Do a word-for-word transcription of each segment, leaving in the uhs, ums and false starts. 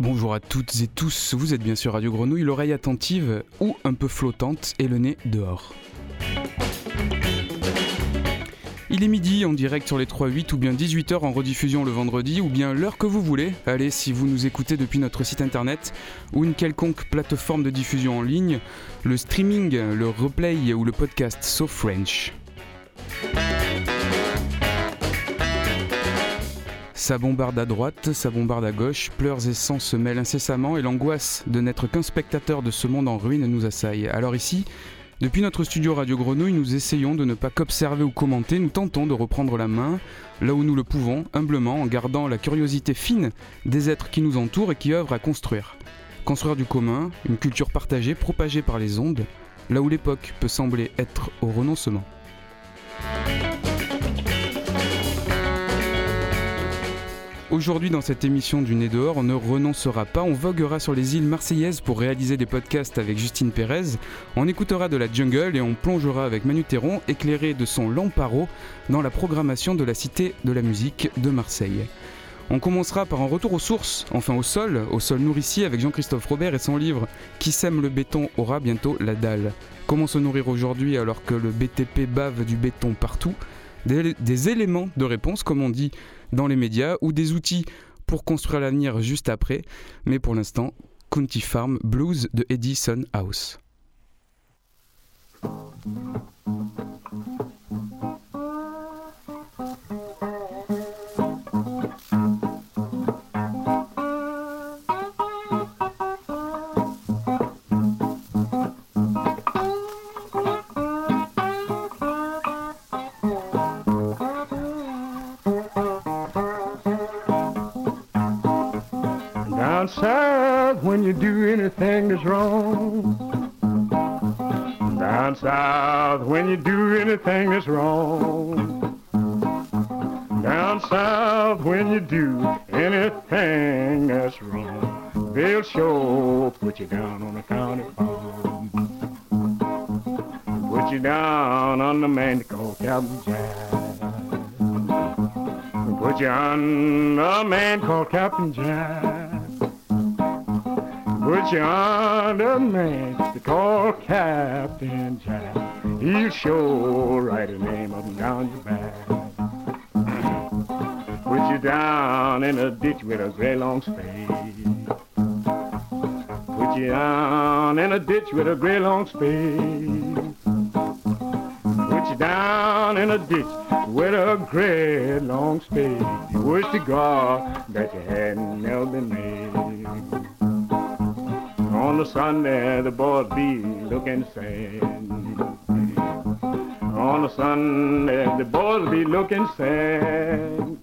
Bonjour à toutes et tous, vous êtes bien sur Radio Grenouille, l'oreille attentive ou un peu flottante et le nez dehors. Il est midi en direct sur les trois huit ou bien dix-huit heures en rediffusion le vendredi ou bien l'heure que vous voulez. Allez, si vous nous écoutez depuis notre site internet ou une quelconque plateforme de diffusion en ligne, le streaming, le replay ou le podcast So French. Ça bombarde à droite, ça bombarde à gauche, pleurs et sang se mêlent incessamment et l'angoisse de n'être qu'un spectateur de ce monde en ruine nous assaille. Alors ici, depuis notre studio Radio Grenouille, nous essayons de ne pas qu'observer ou commenter, nous tentons de reprendre la main, là où nous le pouvons, humblement, en gardant la curiosité fine des êtres qui nous entourent et qui œuvrent à construire. Construire du commun, une culture partagée, propagée par les ondes, là où l'époque peut sembler être au renoncement. Aujourd'hui, dans cette émission du Nez Dehors, on ne renoncera pas, on voguera sur les îles marseillaises pour réaliser des podcasts avec Justine Perez, on écoutera de la jungle et on plongera avec Manu Théron, éclairé de son lamparo, dans la programmation de la Cité de la Musique de Marseille. On commencera par un retour aux sources, enfin au sol, au sol nourricier avec Jean-Christophe Robert et son livre « Qui sème le béton aura bientôt la dalle ». Comment se nourrir aujourd'hui alors que le B T P bave du béton partout ? Des, des éléments de réponse, comme on dit dans les médias, ou des outils pour construire l'avenir juste après. Mais pour l'instant, County Farm Blues de Eddie Son House. South, when you do anything that's wrong. Down south, when you do anything that's wrong. Down south, when you do anything that's wrong. They'll sure put you down on the county farm. Put you down on the man they call Captain Jack. Put you on a man called Captain Jack. Put you under man, they call Captain Jack. He'll sure write a name up and down your back. Put you down in a ditch with a great long spade. Put you down in a ditch with a great long spade. Put you down in a ditch with a great long spade. You wish to God that you hadn't never been made. On the Sunday, the boys be looking sad. On the Sunday, the boys be looking sad.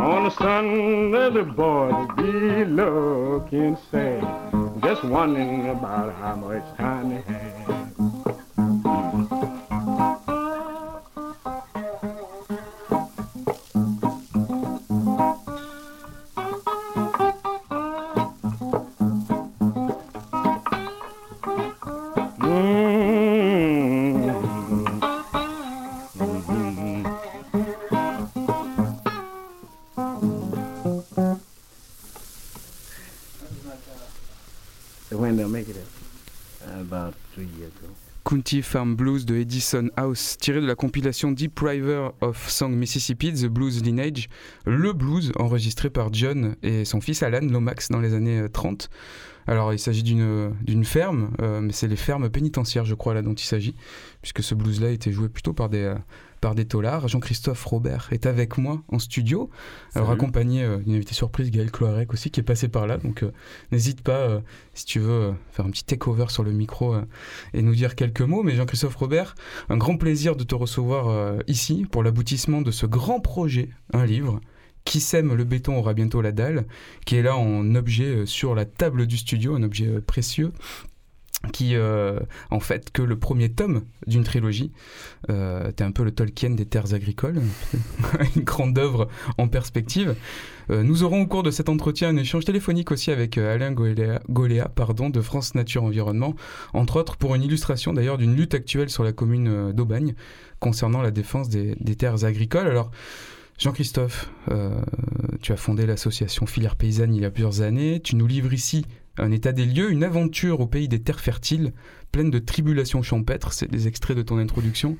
On the Sunday, the boys be looking sad. Just wondering about how much time they had. County Farm Blues de Eddie Son House, tiré de la compilation Deep River of Song Mississippi, The Blues Lineage, le blues enregistré par John et son fils Alan Lomax dans les années trente. Alors il s'agit d'une, d'une ferme, euh, mais c'est les fermes pénitentiaires je crois là dont il s'agit, puisque ce blues là était joué plutôt par des, euh, par des taulards. Jean-Christophe Robert est avec moi en studio. Salut. Alors accompagné euh, d'une invitée surprise, Gaël Cloarec aussi qui est passé par là, donc euh, n'hésite pas euh, si tu veux euh, faire un petit takeover sur le micro euh, et nous dire quelques mots. Mais Jean-Christophe Robert, un grand plaisir de te recevoir euh, ici pour l'aboutissement de ce grand projet, un livre. Qui sème le béton aura bientôt la dalle, qui est là en objet sur la table du studio, un objet précieux. qui euh, en fait que le premier tome d'une trilogie, euh, t'es un peu le Tolkien des terres agricoles, une grande œuvre en perspective. Euh, nous aurons au cours de cet entretien un échange téléphonique aussi avec euh, Alain Goléa, Goléa pardon, de France Nature Environnement, entre autres pour une illustration d'ailleurs d'une lutte actuelle sur la commune euh, d'Aubagne concernant la défense des, des terres agricoles. Alors Jean-Christophe, euh, tu as fondé l'association Filière Paysanne il y a plusieurs années, tu nous livres ici un état des lieux, une aventure au pays des terres fertiles, pleine de tribulations champêtres. C'est des extraits de ton introduction.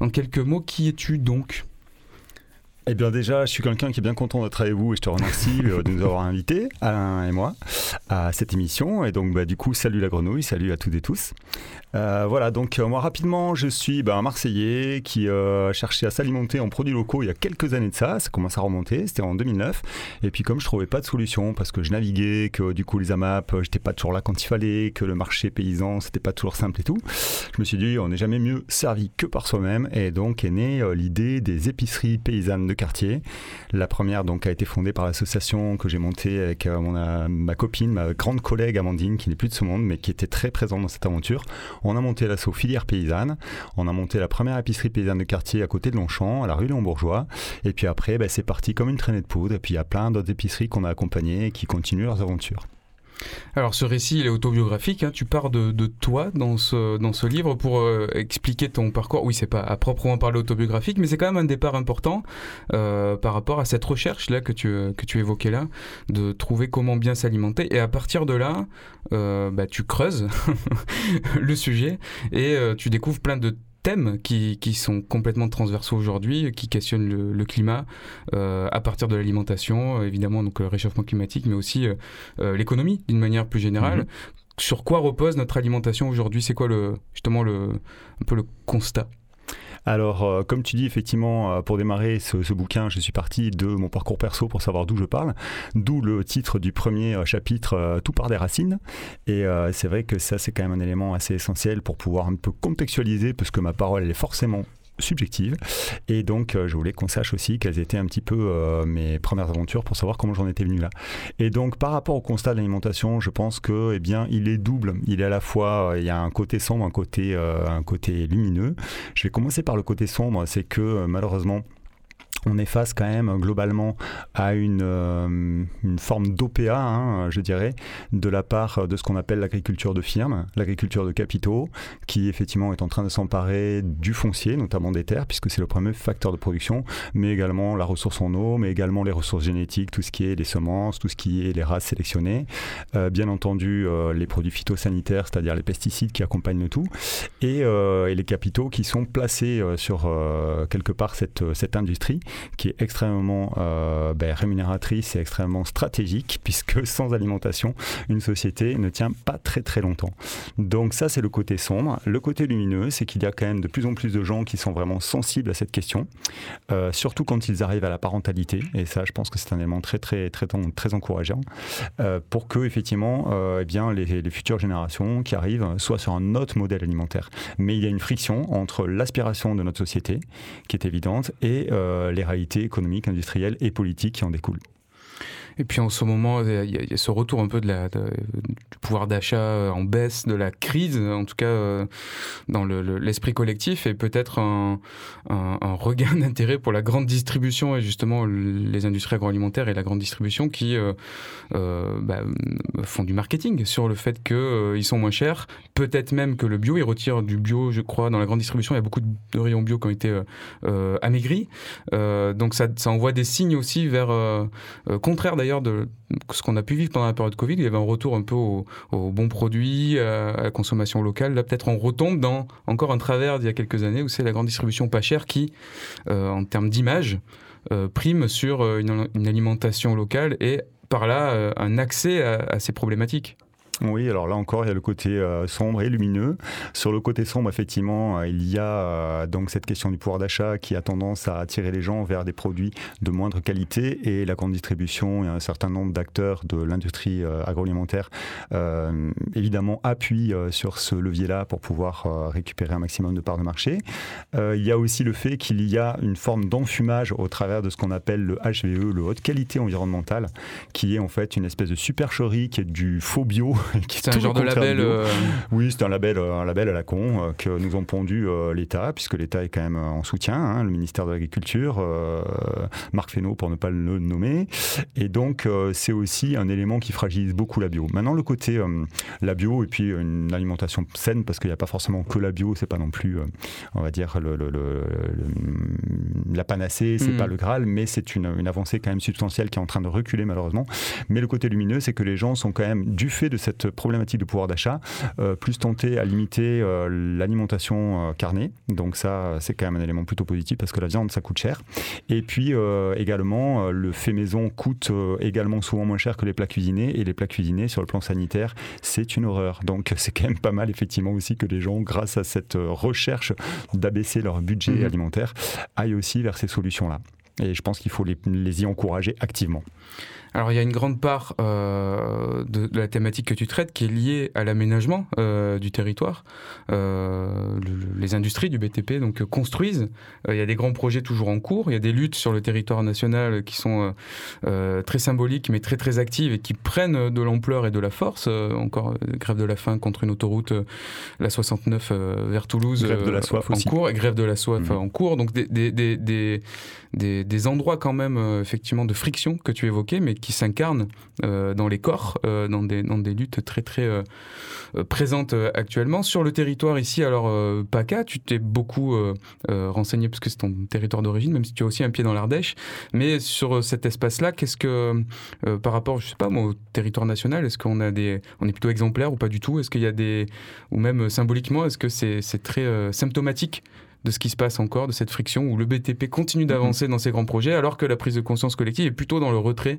En quelques mots, qui es-tu donc ? Eh bien déjà, je suis quelqu'un qui est bien content d'être avec vous et je te remercie de nous avoir invités, Alain et moi, à cette émission. Et donc bah, du coup, salut la grenouille, salut à toutes et tous. Euh, voilà, donc euh, moi rapidement, je suis bah, un Marseillais qui euh, cherchait à s'alimenter en produits locaux il y a quelques années de ça, ça commence à remonter, c'était en deux mille neuf. Et puis comme je trouvais pas de solution parce que je naviguais, que du coup les AMAP, j'étais pas toujours là quand il fallait, que le marché paysan, c'était pas toujours simple et tout, je me suis dit on n'est jamais mieux servi que par soi-même. Et donc est née euh, l'idée des épiceries paysannes de quartier. La première donc a été fondée par l'association que j'ai montée avec euh, mon, euh, ma copine, ma grande collègue Amandine, qui n'est plus de ce monde mais qui était très présente dans cette aventure. On a monté l'asso Filière Paysanne, on a monté la première épicerie paysanne de quartier à côté de Longchamp, à la rue Léon-Bourgeois, et puis après bah, c'est parti comme une traînée de poudre, et puis il y a plein d'autres épiceries qu'on a accompagnées et qui continuent leurs aventures. Alors ce récit il est autobiographique, hein. Tu pars de, de toi dans ce, dans ce livre pour euh, expliquer ton parcours. Oui, c'est pas à proprement parler autobiographique, mais c'est quand même un départ important euh, par rapport à cette recherche là que tu, que tu évoquais là, de trouver comment bien s'alimenter, et à partir de là euh, bah, tu creuses le sujet et euh, tu découvres plein de thèmes qui, qui sont complètement transversaux aujourd'hui, qui questionnent le, le climat euh, à partir de l'alimentation, évidemment, donc le réchauffement climatique, mais aussi euh, l'économie d'une manière plus générale. Mmh. Sur quoi repose notre alimentation aujourd'hui ? C'est quoi le, justement le, un peu le constat ? Alors, euh, comme tu dis, effectivement, euh, pour démarrer ce, ce bouquin, je suis parti de mon parcours perso pour savoir d'où je parle, d'où le titre du premier euh, chapitre, euh, Tout part des racines. Et euh, c'est vrai que ça, c'est quand même un élément assez essentiel pour pouvoir un peu contextualiser, parce que ma parole, elle est forcément subjective. Et donc, euh, je voulais qu'on sache aussi quelles étaient un petit peu euh, mes premières aventures pour savoir comment j'en étais venu là. Et donc, par rapport au constat de l'alimentation, je pense que, eh bien, il est double. Il est à la fois, euh, il y a un côté sombre, un côté, euh, un côté lumineux. Je vais commencer par le côté sombre, c'est que euh, malheureusement, on est face quand même globalement à une, euh, une forme d'O P A, hein, je dirais, de la part de ce qu'on appelle l'agriculture de firme, l'agriculture de capitaux, qui effectivement est en train de s'emparer du foncier, notamment des terres, puisque c'est le premier facteur de production, mais également la ressource en eau, mais également les ressources génétiques, tout ce qui est les semences, tout ce qui est les races sélectionnées, euh, bien entendu euh, les produits phytosanitaires, c'est-à-dire les pesticides qui accompagnent le tout, et, euh, et les capitaux qui sont placés euh, sur euh, quelque part cette, cette industrie, qui est extrêmement euh, ben, rémunératrice et extrêmement stratégique, puisque sans alimentation, une société ne tient pas très très longtemps. Donc ça, c'est le côté sombre. Le côté lumineux, c'est qu'il y a quand même de plus en plus de gens qui sont vraiment sensibles à cette question, euh, surtout quand ils arrivent à la parentalité, et ça, je pense que c'est un élément très très très, très, très encourageant, euh, pour que, effectivement, euh, eh bien, les, les futures générations qui arrivent soient sur un autre modèle alimentaire. Mais il y a une friction entre l'aspiration de notre société, qui est évidente, et euh, les réalités économiques, industrielles et politiques qui en découlent. Et puis en ce moment, il y, y a ce retour un peu de la, de, du pouvoir d'achat en baisse, de la crise, en tout cas euh, dans le, le, l'esprit collectif, et peut-être un, un, un regain d'intérêt pour la grande distribution et justement les industries agroalimentaires et la grande distribution qui euh, euh, bah, font du marketing sur le fait qu'ils euh, sont moins chers. Peut-être même que le bio, ils retirent du bio, je crois, dans la grande distribution. Il y a beaucoup de rayons bio qui ont été euh, euh, amaigris. Euh, donc ça, ça envoie des signes aussi vers euh, euh, contraire d'ailleurs de ce qu'on a pu vivre pendant la période Covid. Il y avait un retour un peu aux, aux bons produits, à la consommation locale. Là, peut-être on retombe dans encore un travers d'il y a quelques années où c'est la grande distribution pas chère qui, euh, en termes d'image, euh, prime sur une, une alimentation locale et par là euh, un accès à, à ces problématiques. Oui, alors là encore, il y a le côté euh, sombre et lumineux. Sur le côté sombre, effectivement, euh, il y a euh, donc cette question du pouvoir d'achat qui a tendance à attirer les gens vers des produits de moindre qualité, et la grande distribution et un certain nombre d'acteurs de l'industrie euh, agroalimentaire, euh, évidemment, appuient euh, sur ce levier-là pour pouvoir euh, récupérer un maximum de parts de marché. Euh, il y a aussi le fait qu'il y a une forme d'enfumage au travers de ce qu'on appelle le H V E, le haute qualité environnementale, qui est en fait une espèce de supercherie qui est du faux bio qui c'est un genre de label. Euh... Oui, c'est un label, un label à la con euh, que nous ont pondu euh, l'État, puisque l'État est quand même en soutien, hein, le ministère de l'Agriculture, euh, Marc Fesneau pour ne pas le nommer. Et donc euh, c'est aussi un élément qui fragilise beaucoup la bio. Maintenant le côté euh, la bio et puis une alimentation saine, parce qu'il n'y a pas forcément que la bio, c'est pas non plus, euh, on va dire le, le, le, le, la panacée, c'est mmh. pas le Graal, mais c'est une, une avancée quand même substantielle qui est en train de reculer malheureusement. Mais le côté lumineux, c'est que les gens sont quand même, du fait de cette problématique de pouvoir d'achat, euh, plus tentés à limiter euh, l'alimentation euh, carnée. Donc ça, c'est quand même un élément plutôt positif, parce que la viande, ça coûte cher. Et puis euh, également, euh, le fait maison coûte euh, également souvent moins cher que les plats cuisinés. Et les plats cuisinés, sur le plan sanitaire, c'est une horreur. Donc c'est quand même pas mal, effectivement, aussi que les gens, grâce à cette recherche d'abaisser leur budget mmh. alimentaire, aillent aussi vers ces solutions-là. Et je pense qu'il faut les, les y encourager activement. Alors il y a une grande part euh, de, de la thématique que tu traites qui est liée à l'aménagement euh, du territoire. Euh, le, les industries du B T P donc, construisent. Euh, il y a des grands projets toujours en cours. Il y a des luttes sur le territoire national qui sont euh, euh, très symboliques mais très très actives et qui prennent de l'ampleur et de la force. Euh, encore euh, grève de la faim contre une autoroute, euh, la soixante-neuf euh, vers Toulouse, grève de la soif euh, en aussi. cours et grève de la soif mmh. en cours. Donc des, des, des, des, des, des endroits quand même euh, effectivement de friction que tu évoquais, mais qui s'incarnent euh, dans les corps, euh, dans, des, dans des luttes très très euh, présentes euh, actuellement. Sur le territoire ici, alors euh, PACA, tu t'es beaucoup euh, euh, renseigné, parce que c'est ton territoire d'origine, même si tu as aussi un pied dans l'Ardèche, mais sur cet espace-là, qu'est-ce que, euh, par rapport, je sais pas moi, au territoire national, est-ce qu'on a des, on est plutôt exemplaire ou pas du tout ? Est-ce qu'il y a des, ou même symboliquement, est-ce que c'est, c'est très euh, symptomatique de ce qui se passe encore, de cette friction où le B T P continue d'avancer mmh. dans ses grands projets, alors que la prise de conscience collective est plutôt dans le retrait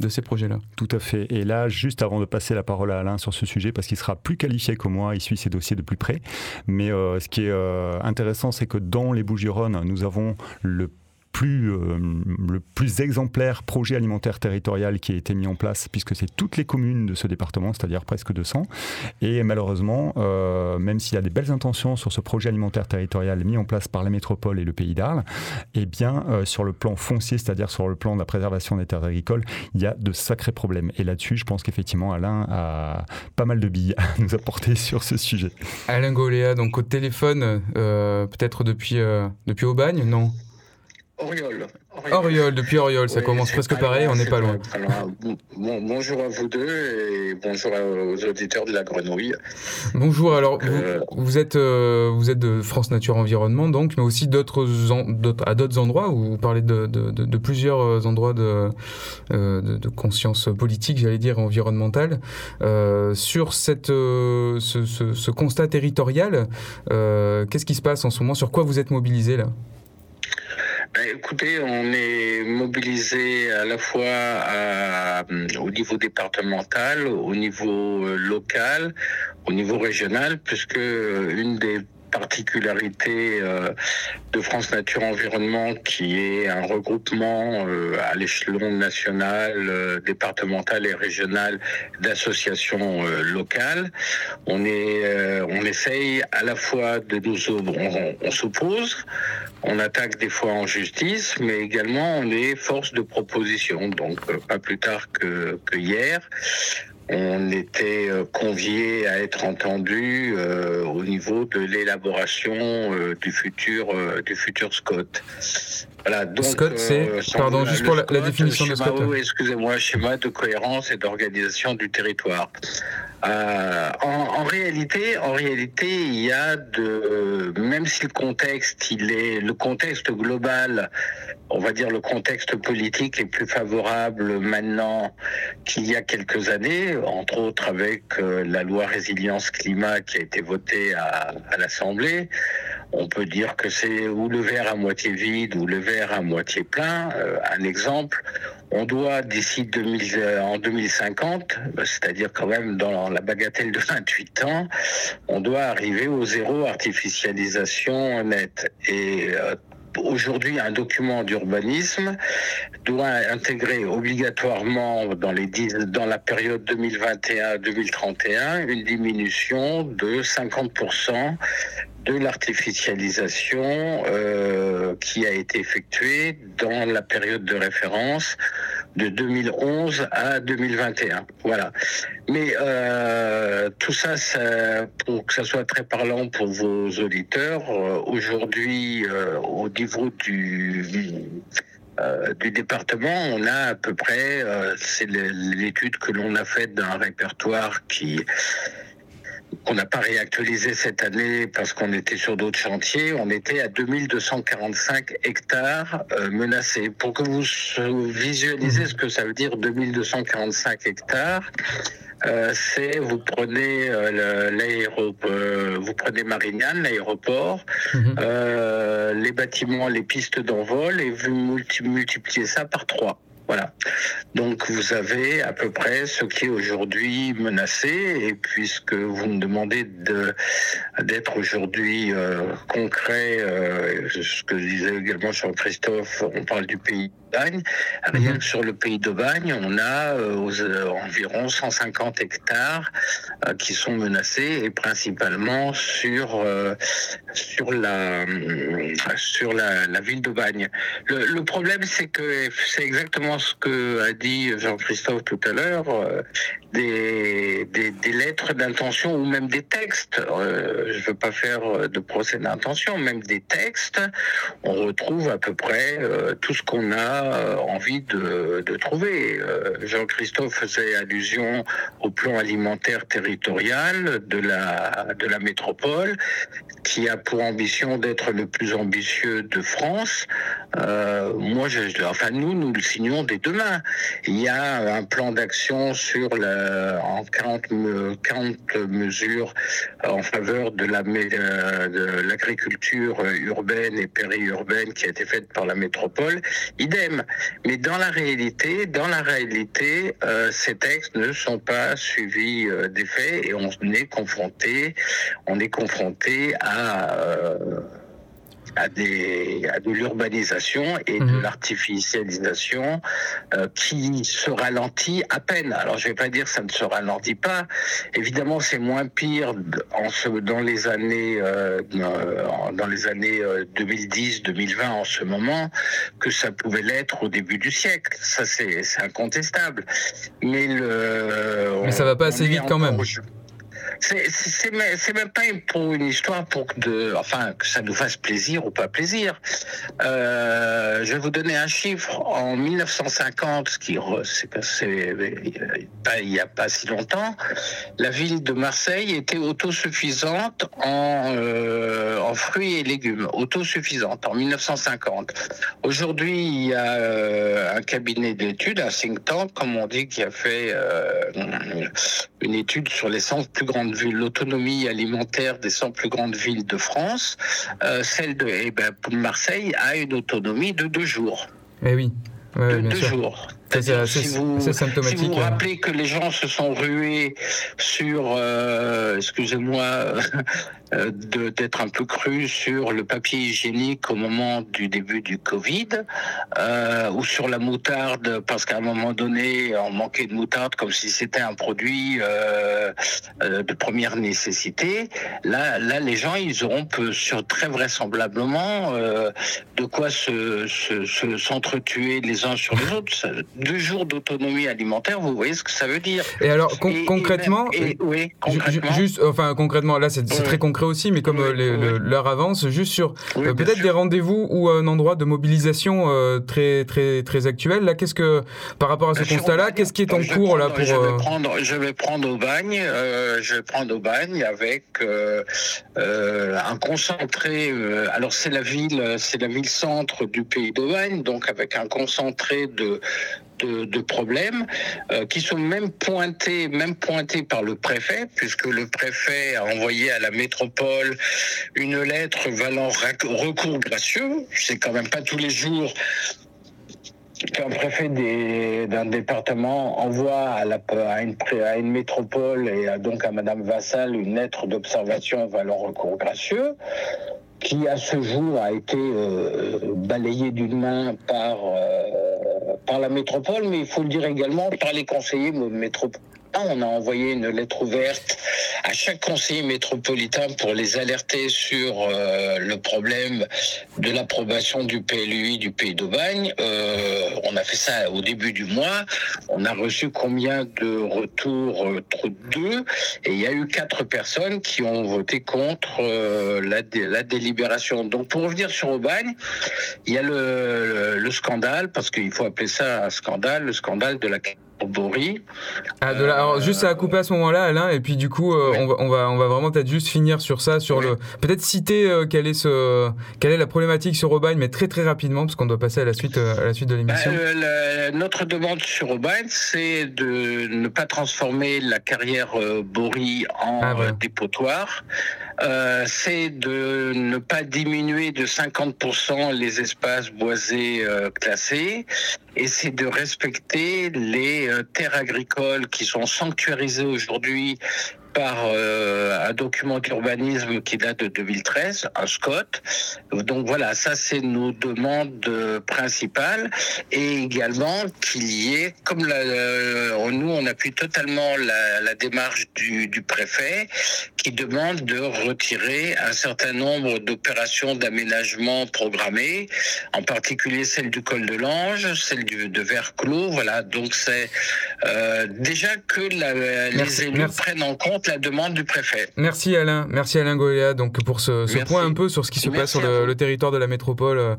de ces projets-là. Tout à fait. Et là, juste avant de passer la parole à Alain sur ce sujet, parce qu'il sera plus qualifié que moi, il suit ces dossiers de plus près. Mais euh, ce qui est euh, intéressant, c'est que dans les Bouches-du-Rhône, nous avons le Plus, euh, le plus exemplaire projet alimentaire territorial qui a été mis en place, puisque c'est toutes les communes de ce département, c'est-à-dire presque deux cents. Et malheureusement, euh, même s'il y a des belles intentions sur ce projet alimentaire territorial mis en place par la métropole et le Pays d'Arles, eh bien, euh, sur le plan foncier, c'est-à-dire sur le plan de la préservation des terres agricoles, il y a de sacrés problèmes. Et là-dessus, je pense qu'effectivement, Alain a pas mal de billes à nous apporter sur ce sujet. Alain Goléa, donc au téléphone, euh, peut-être depuis, euh, depuis Aubagne, non ? Oriol. Oriol. Oriol, depuis Oriol, ça oui, commence presque pareil, loin, on n'est pas loin. Alors, bon, bonjour à vous deux et bonjour aux auditeurs de la Grenouille. Bonjour, alors euh... vous, vous, êtes, euh, vous êtes de France Nature Environnement, donc, mais aussi d'autres en, d'autres, à d'autres endroits, où vous parlez de, de, de, de plusieurs endroits de, euh, de, de conscience politique, j'allais dire, environnementale. Euh, sur cette, euh, ce, ce, ce constat territorial, euh, qu'est-ce qui se passe en ce moment ? Sur quoi vous êtes mobilisés là ? Écoutez, on est mobilisé à la fois à, au niveau départemental, au niveau local, au niveau régional, puisque une des particularités de France Nature Environnement, qui est un regroupement à l'échelon national, départemental et régional d'associations locales, on est, on essaye à la fois de nous, on, on s'oppose. On attaque des fois en justice, mais également on est force de proposition. Donc pas plus tard que, que hier, on était conviés à être entendus euh, au niveau de l'élaboration euh, du futur euh, du futur Scott. Voilà, donc, Scott, c'est euh, pardon juste pour la, Scott, la définition de Scott. Oui, excusez-moi, schéma de cohérence et d'organisation du territoire. Euh, en, en réalité, en réalité, il y a de euh, même si le contexte, il est le contexte global, on va dire le contexte politique est plus favorable maintenant qu'il y a quelques années, entre autres avec euh, la loi résilience climat qui a été votée à, à l'Assemblée. On peut dire que c'est ou le verre à moitié vide ou le verre à moitié plein. Euh, un exemple, on doit d'ici deux mille, euh, en deux mille cinquante, c'est-à-dire quand même dans la bagatelle de vingt-huit ans, on doit arriver au zéro artificialisation nette. Et euh, aujourd'hui, un document d'urbanisme doit intégrer obligatoirement dans, les dix, dans la période deux mille vingt et un à deux mille trente et un une diminution de cinquante pour cent de l'artificialisation euh, qui a été effectuée dans la période de référence de deux mille onze à deux mille vingt et un. Voilà. Mais euh, tout ça, ça, pour que ça soit très parlant pour vos auditeurs, euh, aujourd'hui, euh, au niveau du... Euh, du département, on a à peu près, euh, c'est l'étude que l'on a faite d'un répertoire qui qu'on n'a pas réactualisé cette année parce qu'on était sur d'autres chantiers, on était à deux mille deux cent quarante-cinq hectares euh, menacés. Pour que vous visualisez ce que ça veut dire deux mille deux cent quarante-cinq hectares, euh, c'est vous prenez euh, l'aéro, euh, vous prenez Marignane, l'aéroport, mmh. euh, les bâtiments, les pistes d'envol et vous multi- multipliez ça par trois. Voilà. Donc vous avez à peu près ce qui est aujourd'hui menacé, et puisque vous me demandez de, d'être aujourd'hui euh, concret, euh, ce que disait également Jean-Christophe, on parle du pays d'Aubagne. Rien que sur le pays d'Aubagne, on a euh, aux, euh, environ cent cinquante hectares euh, qui sont menacés, et principalement sur euh, sur la sur la, la ville d'Aubagne. Le, le problème, c'est que c'est exactement ce que a dit Jean-Christophe tout à l'heure, euh, des, des, des lettres d'intention ou même des textes. Euh, je ne veux pas faire de procès d'intention, même des textes, on retrouve à peu près euh, tout ce qu'on a euh, envie de, de trouver. Euh, Jean-Christophe faisait allusion au plan alimentaire territorial de la, de la métropole, qui a pour ambition d'être le plus ambitieux de France. Euh, moi, je, enfin, nous, nous le signons dès demain. Il y a un plan d'action sur la, en quarante, quarante mesures en faveur de, la, de l'agriculture urbaine et périurbaine qui a été faite par la métropole. Idem. Mais dans la réalité, dans la réalité, euh, ces textes ne sont pas suivis euh, des faits, et on est confronté, on est confronté à euh, à, des, à de l'urbanisation et mmh. de l'artificialisation euh, qui se ralentit à peine. Alors, je ne vais pas dire que ça ne se ralentit pas. Évidemment, c'est moins pire en ce, dans les années, euh, dans les années deux mille dix, deux mille vingt, en ce moment, que ça pouvait l'être au début du siècle. Ça, c'est, c'est incontestable. Mais, le, Mais ça ne va pas assez vite quand même. C'est, c'est, c'est même pas pour une histoire pour que, de, enfin, que ça nous fasse plaisir ou pas plaisir. Euh, je vais vous donner un chiffre. En mille neuf cent cinquante, ce qui c'est, c'est, ben, il n'y a pas si longtemps, la ville de Marseille était autosuffisante en, euh, en fruits et légumes. Autosuffisante en mille neuf cent cinquante. Aujourd'hui, il y a euh, un cabinet d'études, un think tank, comme on dit, qui a fait euh, une étude sur les cent plus grandes villes, l'autonomie alimentaire des cent plus grandes villes de France. Euh, celle de eh ben, Marseille a une autonomie de deux jours. Eh oui, ouais, de bien deux sûr. jours. C'est-à-dire c'est, si, vous, c'est si vous vous rappelez que les gens se sont rués sur, euh, excusez-moi, euh, de, d'être un peu cru, sur le papier hygiénique au moment du début du Covid, euh, ou sur la moutarde, parce qu'à un moment donné, on manquait de moutarde comme si c'était un produit euh, euh, de première nécessité. Là, là, les gens, ils auront peu, sur, très vraisemblablement euh, de quoi se, se, se, s'entretuer les uns sur les autres. Deux jours d'autonomie alimentaire, vous voyez ce que ça veut dire. Et alors, con- et, concrètement, et même, et, oui, concrètement, juste, enfin, concrètement, là, c'est, c'est oui. très concret aussi, mais comme oui, les, oui. Le, l'heure avance, juste sur oui, euh, peut-être sûr. des rendez-vous ou un endroit de mobilisation euh, très, très, très actuel. Là, qu'est-ce que, par rapport à ce bien constat-là, sûr, qu'est-ce qui est en cours prendre, là pour je vais, euh... prendre, je vais prendre Aubagne, euh, je vais prendre Aubagne avec euh, euh, un concentré. Euh, alors, c'est la ville, c'est la ville centre du pays d'Aubagne, donc avec un concentré de De, de problèmes euh, qui sont même pointés, même pointés par le préfet, puisque le préfet a envoyé à la métropole une lettre valant rac- recours gracieux. C'est quand même pas tous les jours qu'un préfet des, d'un département envoie à, la, à, une, à une métropole et à, donc à Madame Vassal une lettre d'observation valant recours gracieux, qui à ce jour a été euh, balayée d'une main par euh, par la métropole, mais il faut le dire également par les conseillers métropolitains. On a envoyé une lettre ouverte à chaque conseiller métropolitain pour les alerter sur euh, le problème de l'approbation du P L U I du Pays d'Aubagne. Euh, on a fait ça au début du mois. On a reçu combien de retours? Deux. Et il y a eu quatre personnes qui ont voté contre euh, la, dé- la délibération. Donc pour revenir sur Aubagne, il y a le, le, le scandale, parce qu'il faut appeler ça un scandale, le scandale de la... Ah, de la... Alors, juste à couper à ce moment-là, Alain, et puis du coup, euh, oui. on, va, on, va, on va vraiment peut-être juste finir sur ça, sur oui. le... peut-être citer euh, quelle, est ce... quelle est la problématique sur Aubagne, mais très très rapidement, parce qu'on doit passer à la suite, euh, à la suite de l'émission. Bah, euh, la... Notre demande sur Aubagne, c'est de ne pas transformer la carrière euh, Bory en ah, ouais. dépotoir, euh, c'est de ne pas diminuer de cinquante pour cent les espaces boisés euh, classés, et c'est de respecter les terres agricoles qui sont sanctuarisées aujourd'hui par euh, un document d'urbanisme qui date de deux mille treize, un Scott. Donc voilà, ça c'est nos demandes principales, et également qu'il y ait, comme la, euh, nous on appuie totalement la, la démarche du, du préfet qui demande de retirer un certain nombre d'opérations d'aménagement programmées, en particulier celle du col de l'Ange, celle du, de Verclos, voilà, donc c'est euh, déjà que la, les merci, élus merci. prennent en compte la demande du préfet. Merci Alain, merci Alain Goléa donc pour ce, ce point un peu sur ce qui se merci passe sur le, le territoire de la métropole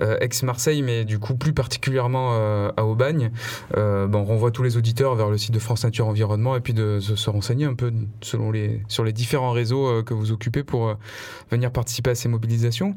euh, ex-Marseille, mais du coup plus particulièrement euh, à Aubagne. Euh, bon, on renvoie tous les auditeurs vers le site de France Nature Environnement et puis de se, se renseigner un peu selon les, sur les différents réseaux euh, que vous occupez pour euh, venir participer à ces mobilisations.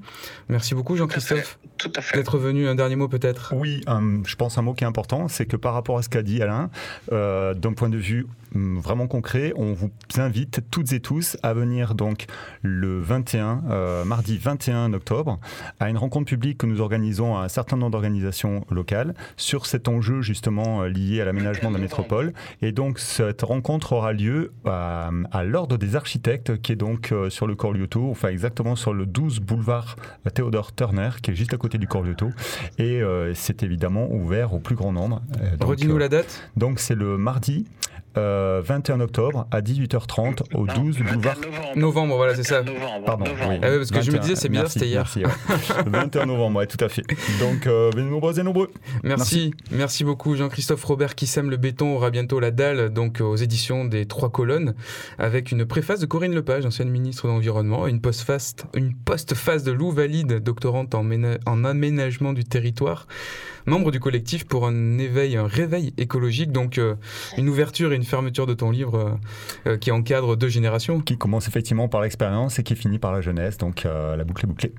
Merci beaucoup Jean-Christophe Tout à fait. d'être venu. Un dernier mot peut-être? Oui, um, je pense un mot qui est important, c'est que par rapport à ce qu'a dit Alain, euh, d'un point de vue vraiment concret, on vous invite toutes et tous à venir donc le vingt et un, euh, mardi vingt et un octobre à une rencontre publique que nous organisons à un certain nombre d'organisations locales sur cet enjeu justement lié à l'aménagement de la métropole. Et donc cette rencontre aura lieu à, à l'ordre des architectes qui est donc euh, sur le Corlioto, enfin exactement sur le douze boulevard Théodore Turner qui est juste à côté du Corlioto, et euh, c'est évidemment ouvert au plus grand nombre. Donc, redis-nous la date. Euh, donc c'est le mardi Euh, vingt et un octobre à dix-huit heures trente au douze non, boulevard novembre. novembre voilà c'est ça novembre, pardon novembre. Oui. Ah ouais, parce que vingt et un, je me disais c'est bizarre merci, c'était hier merci, ouais. vingt et un novembre ouais, tout à fait, donc euh, venez nombreux et nombreux. Merci, merci merci beaucoup Jean-Christophe Robert. Qui sème le béton aura bientôt la dalle, donc aux éditions des Trois Colonnes, avec une préface de Corinne Lepage, ancienne ministre de l'Environnement, une postface une postface de Lou Valide, doctorante en, ména- en aménagement du territoire, membre du collectif pour un éveil, un réveil écologique, donc euh, une ouverture et une fermeture de ton livre euh, qui encadre deux générations. Qui commence effectivement par l'expérience et qui finit par la jeunesse, donc euh, la boucle est bouclée.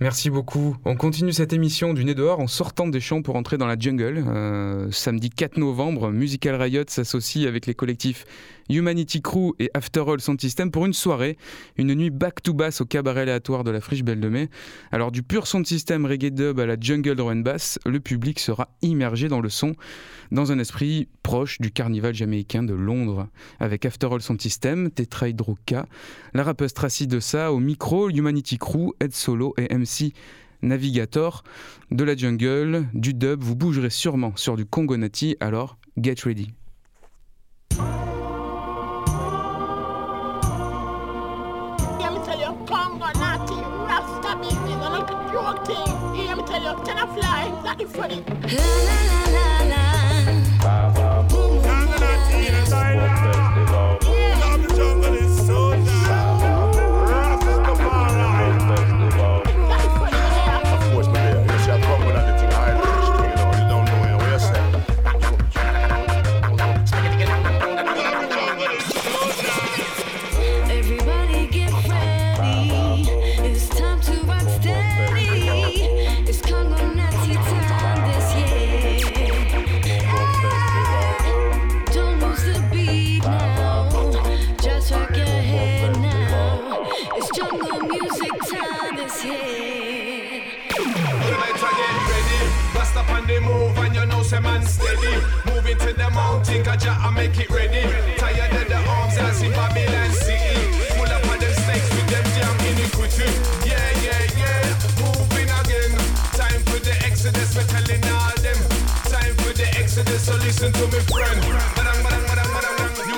Merci beaucoup. On continue cette émission du Nez Dehors en sortant des champs pour entrer dans la jungle. Euh, samedi quatre novembre, Musical Riot s'associe avec les collectifs Human E T Crew et After All Sound System pour une soirée, une nuit back-to-bass au cabaret aléatoire de la Friche Belle de Mai. Alors du pur sound system reggae dub à la jungle drum and bass, le public sera immergé dans le son, dans un esprit proche du carnaval jamaïcain de Londres, avec After All Sound System, Tetra Hydro K, la rappeuse Tracy de Sa au micro, Human E T Crew, Ed Solo et M C Navigator. De la jungle, du dub, vous bougerez sûrement sur du Congo Natty, alors get ready. La la la la. Man steady, moving to the mountain, Gaja, I make it ready. Tired of the arms, I see Babylon City. Pull up on them snakes with them damn iniquity. Yeah, yeah, yeah, moving again. Time for the exodus, we're telling all them. Time for the exodus, so listen to me, friend. Badang, badang, badang, badang, badang.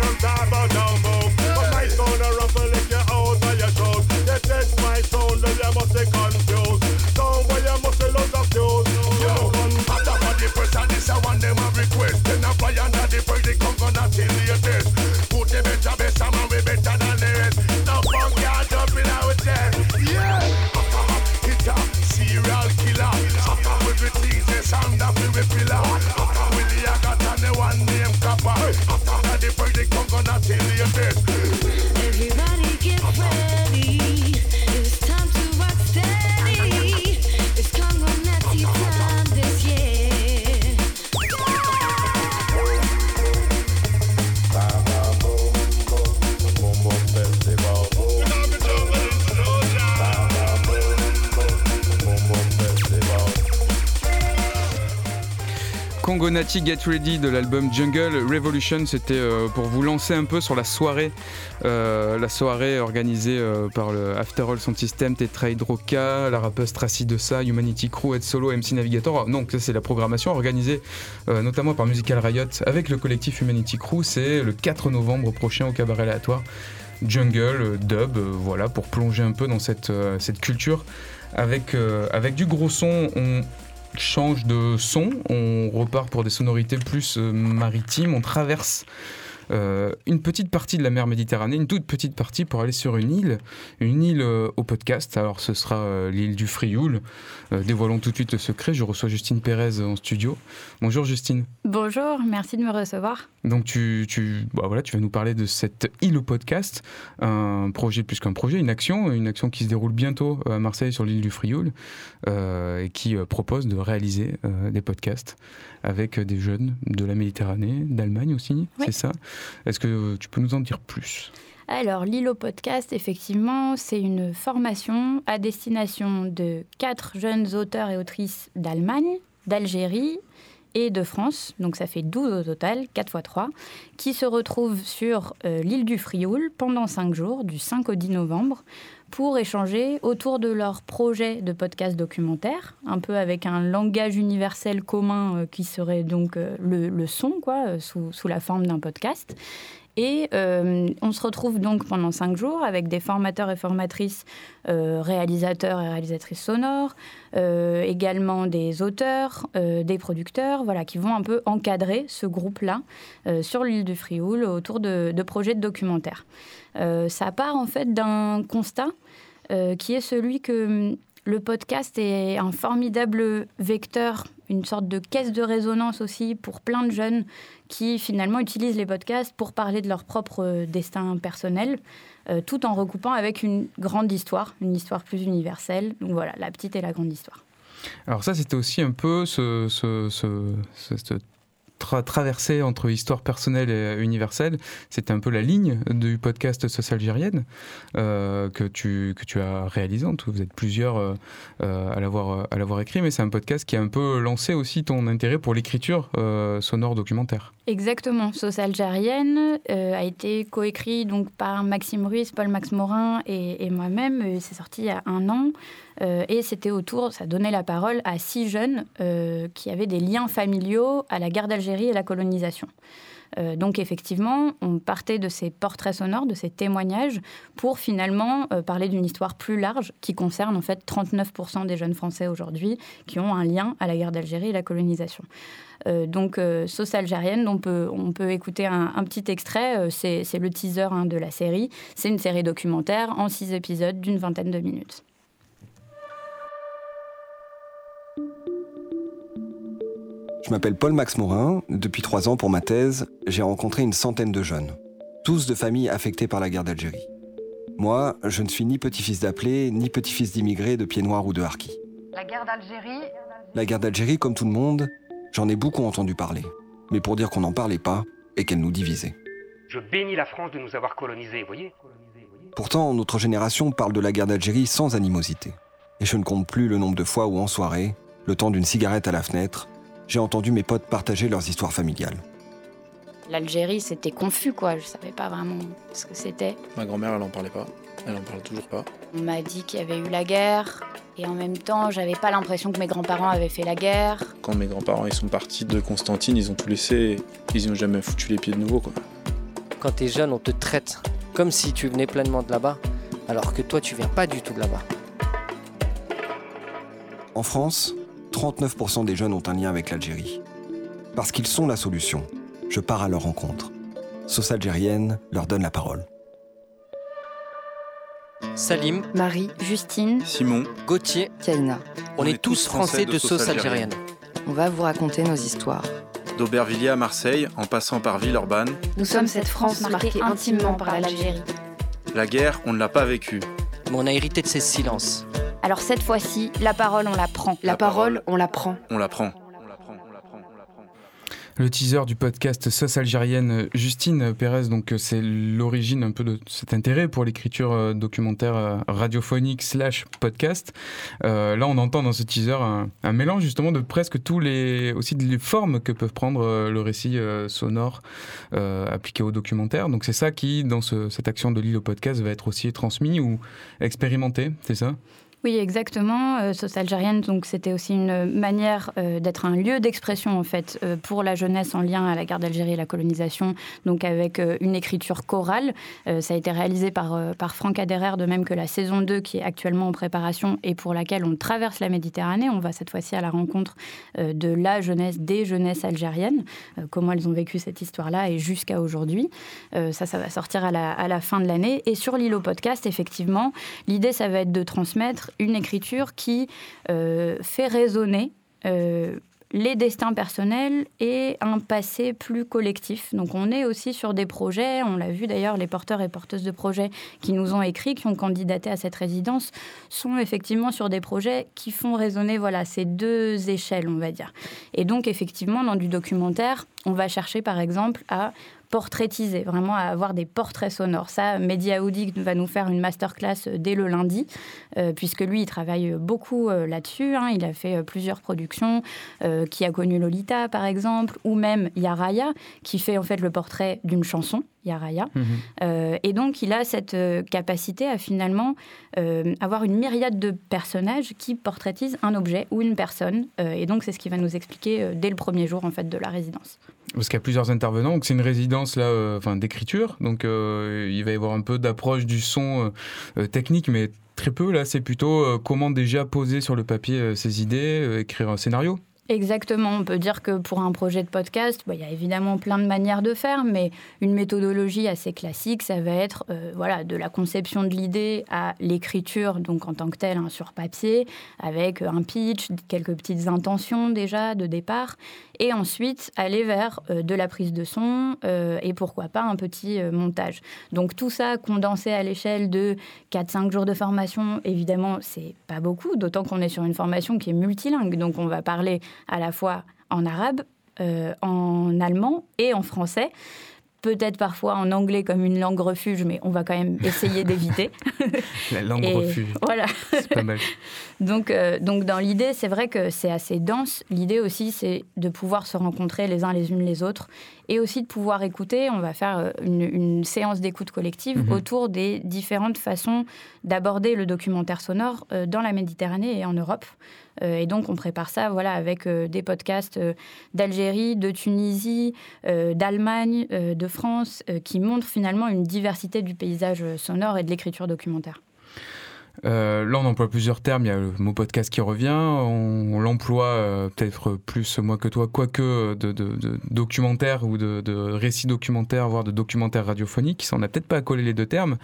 some type of downvoke. But mine's gonna ruffle if you're out of your throat. If that's my sound, then you must be confused. Sound where you must be lots of views. Yo, after party first and this, I want them a request. Then I fly under the bird, they come gonna till your death. Put the better best, I'm a way better than the rest. Now fuck y'all jumping out there. Yeah! After hot hitter, serial killer. After with the things, they sound up with the pillar. After with the agat and the one named Kappa. After the bird, they come gonna till your death. Everybody get ready. It's time to rock steady. It's Congo Natty time this year. Congo Natty Get Ready de l'album Jungle Revolution, c'était euh, pour vous lancer un peu sur la soirée, euh, la soirée organisée euh, par le After All Sound System, Tetra Hydro K, la rappeuse Tracy de Sa, Human E T Crew, Ed Solo, M C Navigator. Donc ça c'est la programmation organisée euh, notamment par Musical Riot avec le collectif Human E T Crew. C'est le quatre novembre prochain au cabaret aléatoire. Jungle, dub, euh, voilà, pour plonger un peu dans cette, euh, cette culture avec, euh, avec du gros son. On change de son, on repart pour des sonorités plus euh, maritimes, on traverse euh, une petite partie de la mer Méditerranée, une toute petite partie pour aller sur une île, une île euh, au podcast. Alors ce sera euh, l'île du Frioul, euh, dévoilons tout de suite le secret, je reçois Justine Perez en studio. Bonjour Justine. Bonjour, merci de me recevoir. Donc tu, tu, bah voilà, tu vas nous parler de cette île au podcast, un projet plus qu'un projet, une action, une action qui se déroule bientôt à Marseille sur l'île du Frioul euh, et qui propose de réaliser euh, des podcasts avec des jeunes de la Méditerranée, d'Allemagne aussi, oui. C'est ça ? Est-ce que tu peux nous en dire plus ? Alors, l'île aux podcasts, effectivement, c'est une formation à destination de quatre jeunes auteurs et autrices d'Allemagne, d'Algérie et de France, donc ça fait douze au total, quatre fois trois, qui se retrouvent sur euh, l'île du Frioul pendant cinq jours, du cinq au dix novembre, pour échanger autour de leur projet de podcast documentaire, un peu avec un langage universel commun euh, qui serait donc euh, le, le son, quoi, euh, sous, sous la forme d'un podcast. Et euh, on se retrouve donc pendant cinq jours avec des formateurs et formatrices, euh, réalisateurs et réalisatrices sonores, euh, également des auteurs, euh, des producteurs, voilà, qui vont un peu encadrer ce groupe-là euh, sur l'île du Frioul autour de, de projets de documentaires. Euh, ça part en fait d'un constat euh, qui est celui que le podcast est un formidable vecteur, une sorte de caisse de résonance aussi pour plein de jeunes qui finalement utilisent les podcasts pour parler de leur propre destin personnel, euh, tout en recoupant avec une grande histoire, une histoire plus universelle. Donc voilà, la petite et la grande histoire. Alors ça, c'était aussi un peu ce... ce, ce, ce, ce... Tra- traversée entre histoire personnelle et universelle, c'était un peu la ligne du podcast S O S algérienne euh, que, tu, que tu as réalisé. Vous êtes plusieurs euh, à, l'avoir, à l'avoir écrit, mais c'est un podcast qui a un peu lancé aussi ton intérêt pour l'écriture euh, sonore documentaire. Exactement. S O S algérienne euh, a été coécrit donc, par Maxime Ruiz, Paul Max-Morin et, et moi-même. Et c'est sorti il y a un an. Euh, et c'était autour, ça donnait la parole à six jeunes euh, qui avaient des liens familiaux à la guerre d'Algérie et la colonisation. Euh, donc effectivement, on partait de ces portraits sonores, de ces témoignages, pour finalement euh, parler d'une histoire plus large qui concerne en fait trente-neuf pour cent des jeunes Français aujourd'hui qui ont un lien à la guerre d'Algérie et la colonisation. Euh, donc euh, S O S algérienne, on peut, on peut écouter un, un petit extrait, euh, c'est, c'est le teaser hein, de la série. C'est une série documentaire en six épisodes d'une vingtaine de minutes. Je m'appelle Paul Max-Morin. Depuis trois ans, pour ma thèse, j'ai rencontré une centaine de jeunes, tous de familles affectées par la guerre d'Algérie. Moi, je ne suis ni petit-fils d'appelés, ni petit-fils d'immigrés, de pieds noirs ou de harkis. La guerre d'Algérie La guerre d'Algérie, comme tout le monde, j'en ai beaucoup entendu parler, mais pour dire qu'on n'en parlait pas et qu'elle nous divisait. Je bénis la France de nous avoir colonisés, vous voyez, colonisés, vous voyez. Pourtant, notre génération parle de la guerre d'Algérie sans animosité. Et je ne compte plus le nombre de fois où, en soirée, le temps d'une cigarette à la fenêtre, j'ai entendu mes potes partager leurs histoires familiales. L'Algérie, c'était confus, quoi. Je savais pas vraiment ce que c'était. Ma grand-mère, elle en parlait pas. Elle en parle toujours pas. On m'a dit qu'il y avait eu la guerre. Et en même temps, j'avais pas l'impression que mes grands-parents avaient fait la guerre. Quand mes grands-parents ils sont partis de Constantine, ils ont tout laissé. Ils n'ont jamais foutu les pieds de nouveau, quoi. quand t'es jeune, on te traite comme si tu venais pleinement de là-bas, alors que toi, tu viens pas du tout de là-bas. En France, trente-neuf pour cent des jeunes ont un lien avec l'Algérie. Parce qu'ils sont la solution, je pars à leur rencontre. S O S algérienne leur donne la parole. Salim, Marie, Justine, Simon, Gauthier, Kaina. On, on est, est tous français, français de, de S O S algérienne. On va vous raconter nos histoires. D'Aubervilliers à Marseille, en passant par Villeurbanne. Nous sommes cette France marquée intimement par l'Algérie. La guerre, on ne l'a pas vécue. Mais on a hérité de ses silences. Alors cette fois-ci, la parole, on la prend. La, la parole, parole, on la prend. On la prend. Le teaser du podcast S O S algérienne, Justine Perez, donc c'est l'origine un peu de cet intérêt pour l'écriture documentaire radiophonique slash podcast. Euh, là, on entend dans ce teaser un, un mélange justement de presque tous les aussi des formes que peuvent prendre le récit sonore euh, appliqué au documentaire. Donc c'est ça qui, dans ce, cette action de l'île au podcast, va être aussi transmis ou expérimenté, c'est ça ? Oui, exactement. Euh, S O S algérienne, donc c'était aussi une manière euh, d'être un lieu d'expression en fait euh, pour la jeunesse en lien à la guerre d'Algérie et la colonisation, donc avec euh, une écriture chorale. Euh, ça a été réalisé par euh, par Franck Adherer, de même que la saison deux qui est actuellement en préparation et pour laquelle on traverse la Méditerranée. On va cette fois-ci à la rencontre euh, de la jeunesse, des jeunesses algériennes, euh, comment elles ont vécu cette histoire-là et jusqu'à aujourd'hui. Euh, ça, ça va sortir à la à la fin de l'année. Et sur l'île au podcast, effectivement, l'idée ça va être de transmettre une écriture qui euh, fait résonner euh, les destins personnels et un passé plus collectif. Donc on est aussi sur des projets, on l'a vu d'ailleurs, les porteurs et porteuses de projets qui nous ont écrit, qui ont candidaté à cette résidence, sont effectivement sur des projets qui font résonner voilà, ces deux échelles, on va dire. Et donc effectivement, dans du documentaire, on va chercher par exemple à portraitiser, vraiment à avoir des portraits sonores. Ça, Mehdi Ahoudig va nous faire une masterclass dès le lundi, euh, puisque lui, il travaille beaucoup euh, là-dessus. Hein. Il a fait euh, plusieurs productions, euh, qui a connu Lolita, par exemple, ou même Yaraya, qui fait en fait le portrait d'une chanson, Yaraya. Mmh. Euh, et donc, il a cette euh, capacité à finalement euh, avoir une myriade de personnages qui portraitisent un objet ou une personne. Euh, et donc, c'est ce qu'il va nous expliquer euh, dès le premier jour en fait, de la résidence. Parce qu'il y a plusieurs intervenants, donc c'est une résidence là, euh, enfin, d'écriture, donc euh, il va y avoir un peu d'approche du son euh, technique, mais très peu, là c'est plutôt euh, comment déjà poser sur le papier euh, ses idées, euh, écrire un scénario. Exactement, on peut dire que pour un projet de podcast, bah, y a évidemment plein de manières de faire, mais une méthodologie assez classique, ça va être euh, voilà, de la conception de l'idée à l'écriture, donc en tant que telle, hein, sur papier, avec un pitch, quelques petites intentions déjà de départ, et ensuite aller vers euh, de la prise de son euh, et pourquoi pas un petit euh, montage. Donc tout ça condensé à l'échelle de quatre à cinq jours de formation, évidemment, c'est pas beaucoup, d'autant qu'on est sur une formation qui est multilingue, donc on va parler à la fois en arabe, euh, en allemand et en français. Peut-être parfois en anglais comme une langue refuge, mais on va quand même essayer d'éviter. La langue et refuge, voilà. C'est pas mal. donc, euh, donc dans l'idée, c'est vrai que c'est assez dense. L'idée aussi, c'est de pouvoir se rencontrer les uns les unes les autres et aussi de pouvoir écouter. On va faire une, une séance d'écoute collective mmh. autour des différentes façons d'aborder le documentaire sonore euh, dans la Méditerranée et en Europe. Et donc, on prépare ça voilà, avec euh, des podcasts euh, d'Algérie, de Tunisie, euh, d'Allemagne, euh, de France, euh, qui montrent finalement une diversité du paysage sonore et de l'écriture documentaire. Euh, là, on emploie plusieurs termes. Il y a le mot podcast qui revient. On, on l'emploie euh, peut-être plus, moi que toi, quoique de, de, de documentaire ou de, de récit documentaire, voire de documentaire radiophonique. On n'a peut-être pas collé les deux termes.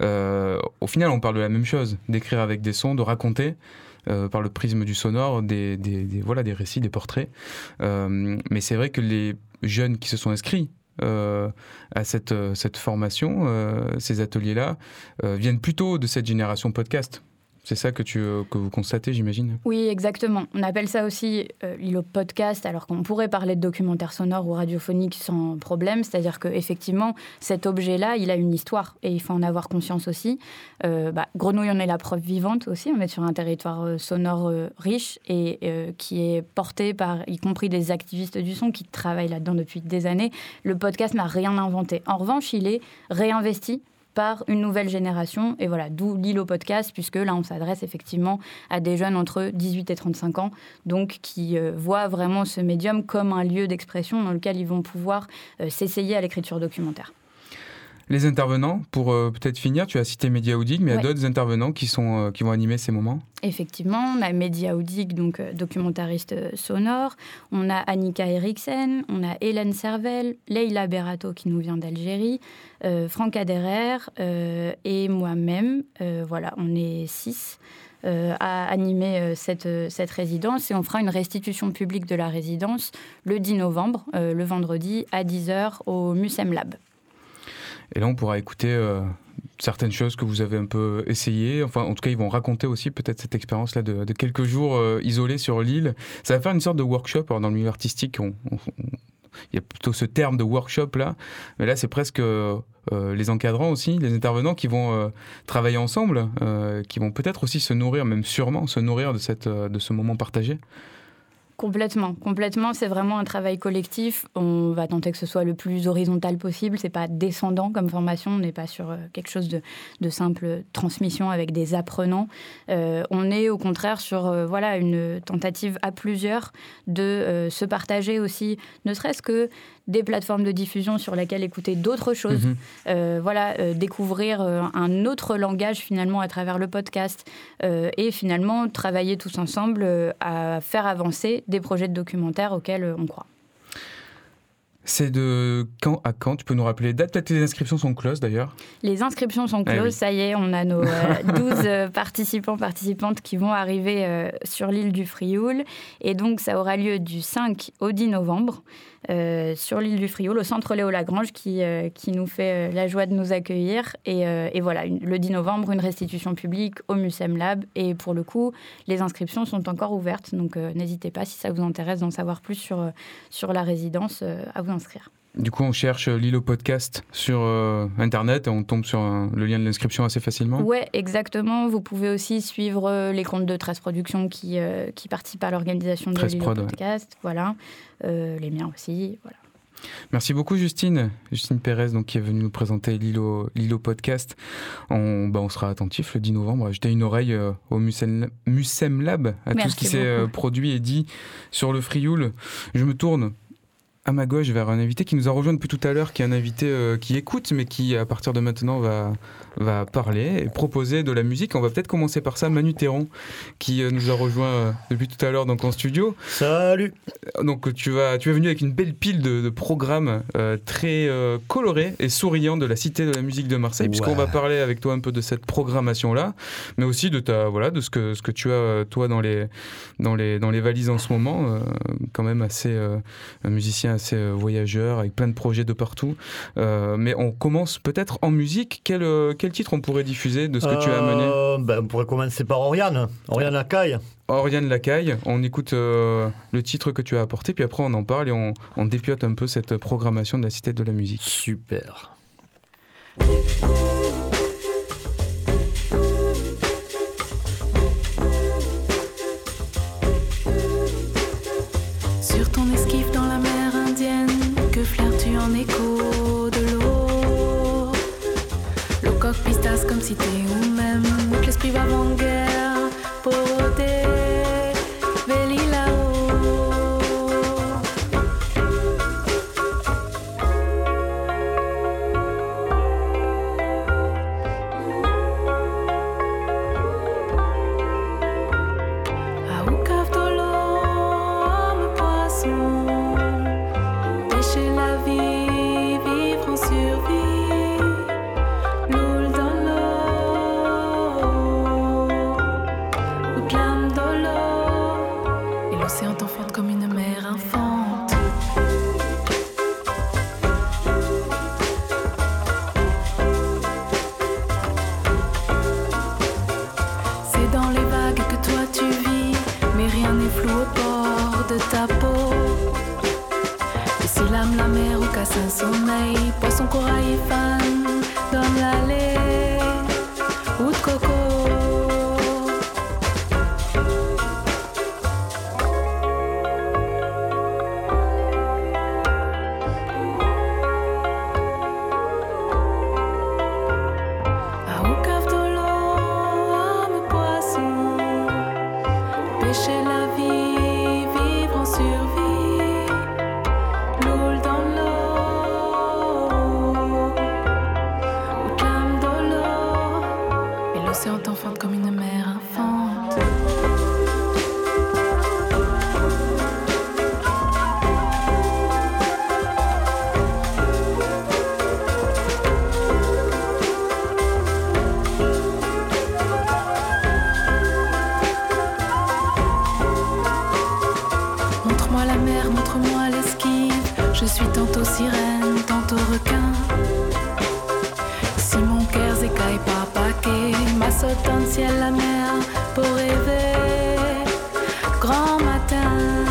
Euh, au final, on parle de la même chose, d'écrire avec des sons, de raconter. Euh, par le prisme du sonore, des, des, des, voilà, des récits, des portraits. Euh, mais c'est vrai que les jeunes qui se sont inscrits euh, à cette, cette formation, euh, ces ateliers-là, euh, viennent plutôt de cette génération podcast. C'est ça que, tu, que vous constatez, j'imagine ? Oui, exactement. On appelle ça aussi euh, l'île au podcast, alors qu'on pourrait parler de documentaire sonore ou radiophonique sans problème. C'est-à-dire qu'effectivement, cet objet-là, il a une histoire et il faut en avoir conscience aussi. Euh, bah, Grenouille, on est la preuve vivante aussi. On est sur un territoire euh, sonore euh, riche et euh, qui est porté par, y compris des activistes du son qui travaillent là-dedans depuis des années. Le podcast n'a rien inventé. En revanche, il est réinvesti par une nouvelle génération, et voilà, d'où l'île au podcast, puisque là, on s'adresse effectivement à des jeunes entre dix-huit et trente-cinq ans, donc qui euh, voient vraiment ce médium comme un lieu d'expression dans lequel ils vont pouvoir euh, s'essayer à l'écriture documentaire. Les intervenants, pour euh, peut-être finir, tu as cité Mehdi Ahoudig, mais il y a d'autres intervenants qui, sont, euh, qui vont animer ces moments. Effectivement, on a Mehdi Ahoudig, donc euh, documentariste sonore, on a Annika Eriksen, on a Hélène Servel, Leïla Berato qui nous vient d'Algérie, euh, Franck Adherer euh, et moi-même, euh, voilà, on est six. Euh, à animer euh, cette, euh, cette résidence et on fera une restitution publique de la résidence le dix novembre, euh, le vendredi à dix heures au Mucem Lab. Et là on pourra écouter euh, certaines choses que vous avez un peu essayées, enfin en tout cas ils vont raconter aussi peut-être cette expérience là de, de quelques jours euh, isolés sur l'île. Ça va faire une sorte de workshop, alors dans le milieu artistique on, on, on... il y a plutôt ce terme de workshop là, mais là c'est presque euh, les encadrants aussi, les intervenants qui vont euh, travailler ensemble, euh, qui vont peut-être aussi se nourrir, même sûrement se nourrir de, cette, de ce moment partagé. Complètement, complètement, c'est vraiment un travail collectif, on va tenter que ce soit le plus horizontal possible, c'est pas descendant comme formation, on n'est pas sur quelque chose de, de simple transmission avec des apprenants, euh, on est au contraire sur euh, voilà, une tentative à plusieurs de euh, se partager aussi, ne serait-ce que des plateformes de diffusion sur lesquelles écouter d'autres choses, mmh. euh, voilà, euh, découvrir euh, un autre langage finalement à travers le podcast euh, et finalement travailler tous ensemble euh, à faire avancer des projets de documentaires auxquels euh, on croit. C'est de quand à quand? Tu peux nous rappeler les dates? Peut-être que les inscriptions sont closes d'ailleurs. Les inscriptions sont closes, ah oui. Ça y est, on a nos euh, douze participants, participantes qui vont arriver euh, sur l'île du Frioul. Et donc ça aura lieu du cinq au dix novembre euh, sur l'île du Frioul, au centre Léo-Lagrange qui, euh, qui nous fait euh, la joie de nous accueillir. Et, euh, et voilà, une, le dix novembre, une restitution publique au Mucem Lab. Et pour le coup, les inscriptions sont encore ouvertes. Donc euh, n'hésitez pas, si ça vous intéresse d'en savoir plus sur, euh, sur la résidence, euh, à vous inscrire. Inscrire. Du coup, on cherche l'île aux podcasts sur euh, Internet et on tombe sur un, le lien de l'inscription assez facilement. Oui, exactement. Vous pouvez aussi suivre euh, les comptes de treize Productions qui, euh, qui participent à l'organisation de l'île aux podcasts. Ouais. Voilà. Euh, les miens aussi. Voilà. Merci beaucoup Justine, Justine Perez donc, qui est venue nous présenter l'île aux, l'île aux podcasts. On, bah, on sera attentif le dix novembre à jeter une oreille euh, au Mucem, Mucem Lab, à Merci tout ce qui beaucoup. s'est euh, produit et dit sur le Frioul. Je me tourne à ma gauche vers un invité qui nous a rejoint depuis tout à l'heure, qui est un invité euh, qui écoute, mais qui à partir de maintenant va, va parler et proposer de la musique. On va peut-être commencer par ça, Manu Théron, qui euh, nous a rejoint euh, depuis tout à l'heure donc, en studio. Salut. Donc tu, vas, tu es venu avec une belle pile de, de programmes euh, très euh, colorés et souriants de la Cité de la Musique de Marseille, ouais. Puisqu'on va parler avec toi un peu de cette programmation-là, mais aussi de, ta, voilà, de ce, que, ce que tu as toi dans les, dans les, dans les valises en ce moment, euh, quand même assez euh, un musicien assez voyageurs, avec plein de projets de partout. Euh, mais on commence peut-être en musique. Quel, quel titre on pourrait diffuser de ce que euh, tu as amené? ben, On pourrait commencer par Oriane, Oriane Lacaille. Oriane Lacaille, on écoute euh, le titre que tu as apporté, puis après on en parle et on, on dépiote un peu cette programmation de la Cité de la Musique. Super. Sur ton esquive dans la mer que flaires-tu en écho de l'eau? Le coq pistasse comme cité ou même que l'esprit va en guerre pour ôter Véli là-haut. À Oukav Dolo me passe-moi la vie, vivre en survie, l'eau dans l'eau, ou clame dans l'eau, et l'océan t'enfante comme une mer infante. C'est dans les vagues que toi tu vis, mais rien n'est flou au bord de ta peau. L'âme, la mer ou casse un sommeil, poisson, corail et fan dans l'allée ou de coco. sautant ciel la mer pour rêver grand matin.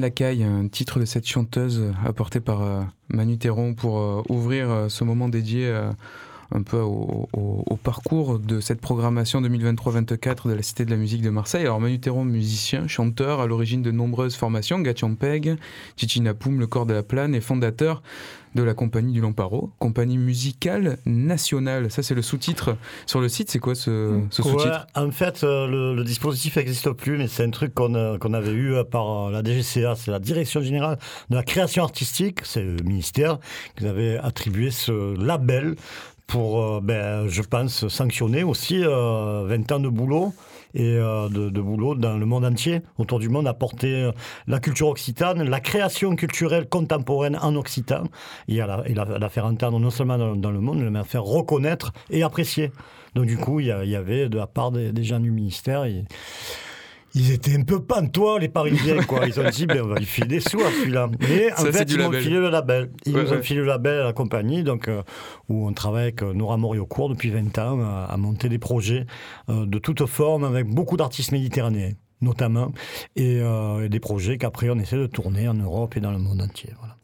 Lacaille, titre de cette chanteuse apportée par euh, Manu Théron pour euh, ouvrir euh, ce moment dédié euh, un peu au, au, au parcours de cette programmation vingt vingt-trois vingt-quatre de la Cité de la Musique de Marseille. Alors Manu Théron, musicien, chanteur, à l'origine de nombreuses formations, Gatiampeg, Titina Poum, Le Corps de la Plane, et fondateur de la Compagnie du Lamparo, Compagnie musicale nationale. Ça, c'est le sous-titre sur le site. C'est quoi ce, ce sous-titre ? Ouais, en fait, le, le dispositif n'existe plus, mais c'est un truc qu'on, qu'on avait eu par la D G C A, c'est la Direction Générale de la Création Artistique, c'est le ministère qui nous avait attribué ce label pour, ben, je pense, sanctionner aussi euh, vingt ans de boulot et euh, de, de boulot dans le monde entier, autour du monde, apporter la culture occitane, la création culturelle contemporaine en occitan, et à la, et la, la faire entendre non seulement dans, dans le monde, mais la faire reconnaître et apprécier. Donc du coup, il y, y avait, de la part des, des gens du ministère... Et... ils étaient un peu pantois, les Parisiens, quoi. Ils ont dit, ben, on va lui filer des sous à celui-là. Mais en ça, fait, ils m'ont filé le label. Ils ouais, nous ouais. ont filé le label à la compagnie, donc, euh, où on travaille avec Nora Moriocourt depuis vingt ans, à, à monter des projets euh, de toutes formes, avec beaucoup d'artistes méditerranéens, notamment, et, euh, et des projets qu'après, on essaie de tourner en Europe et dans le monde entier, voilà.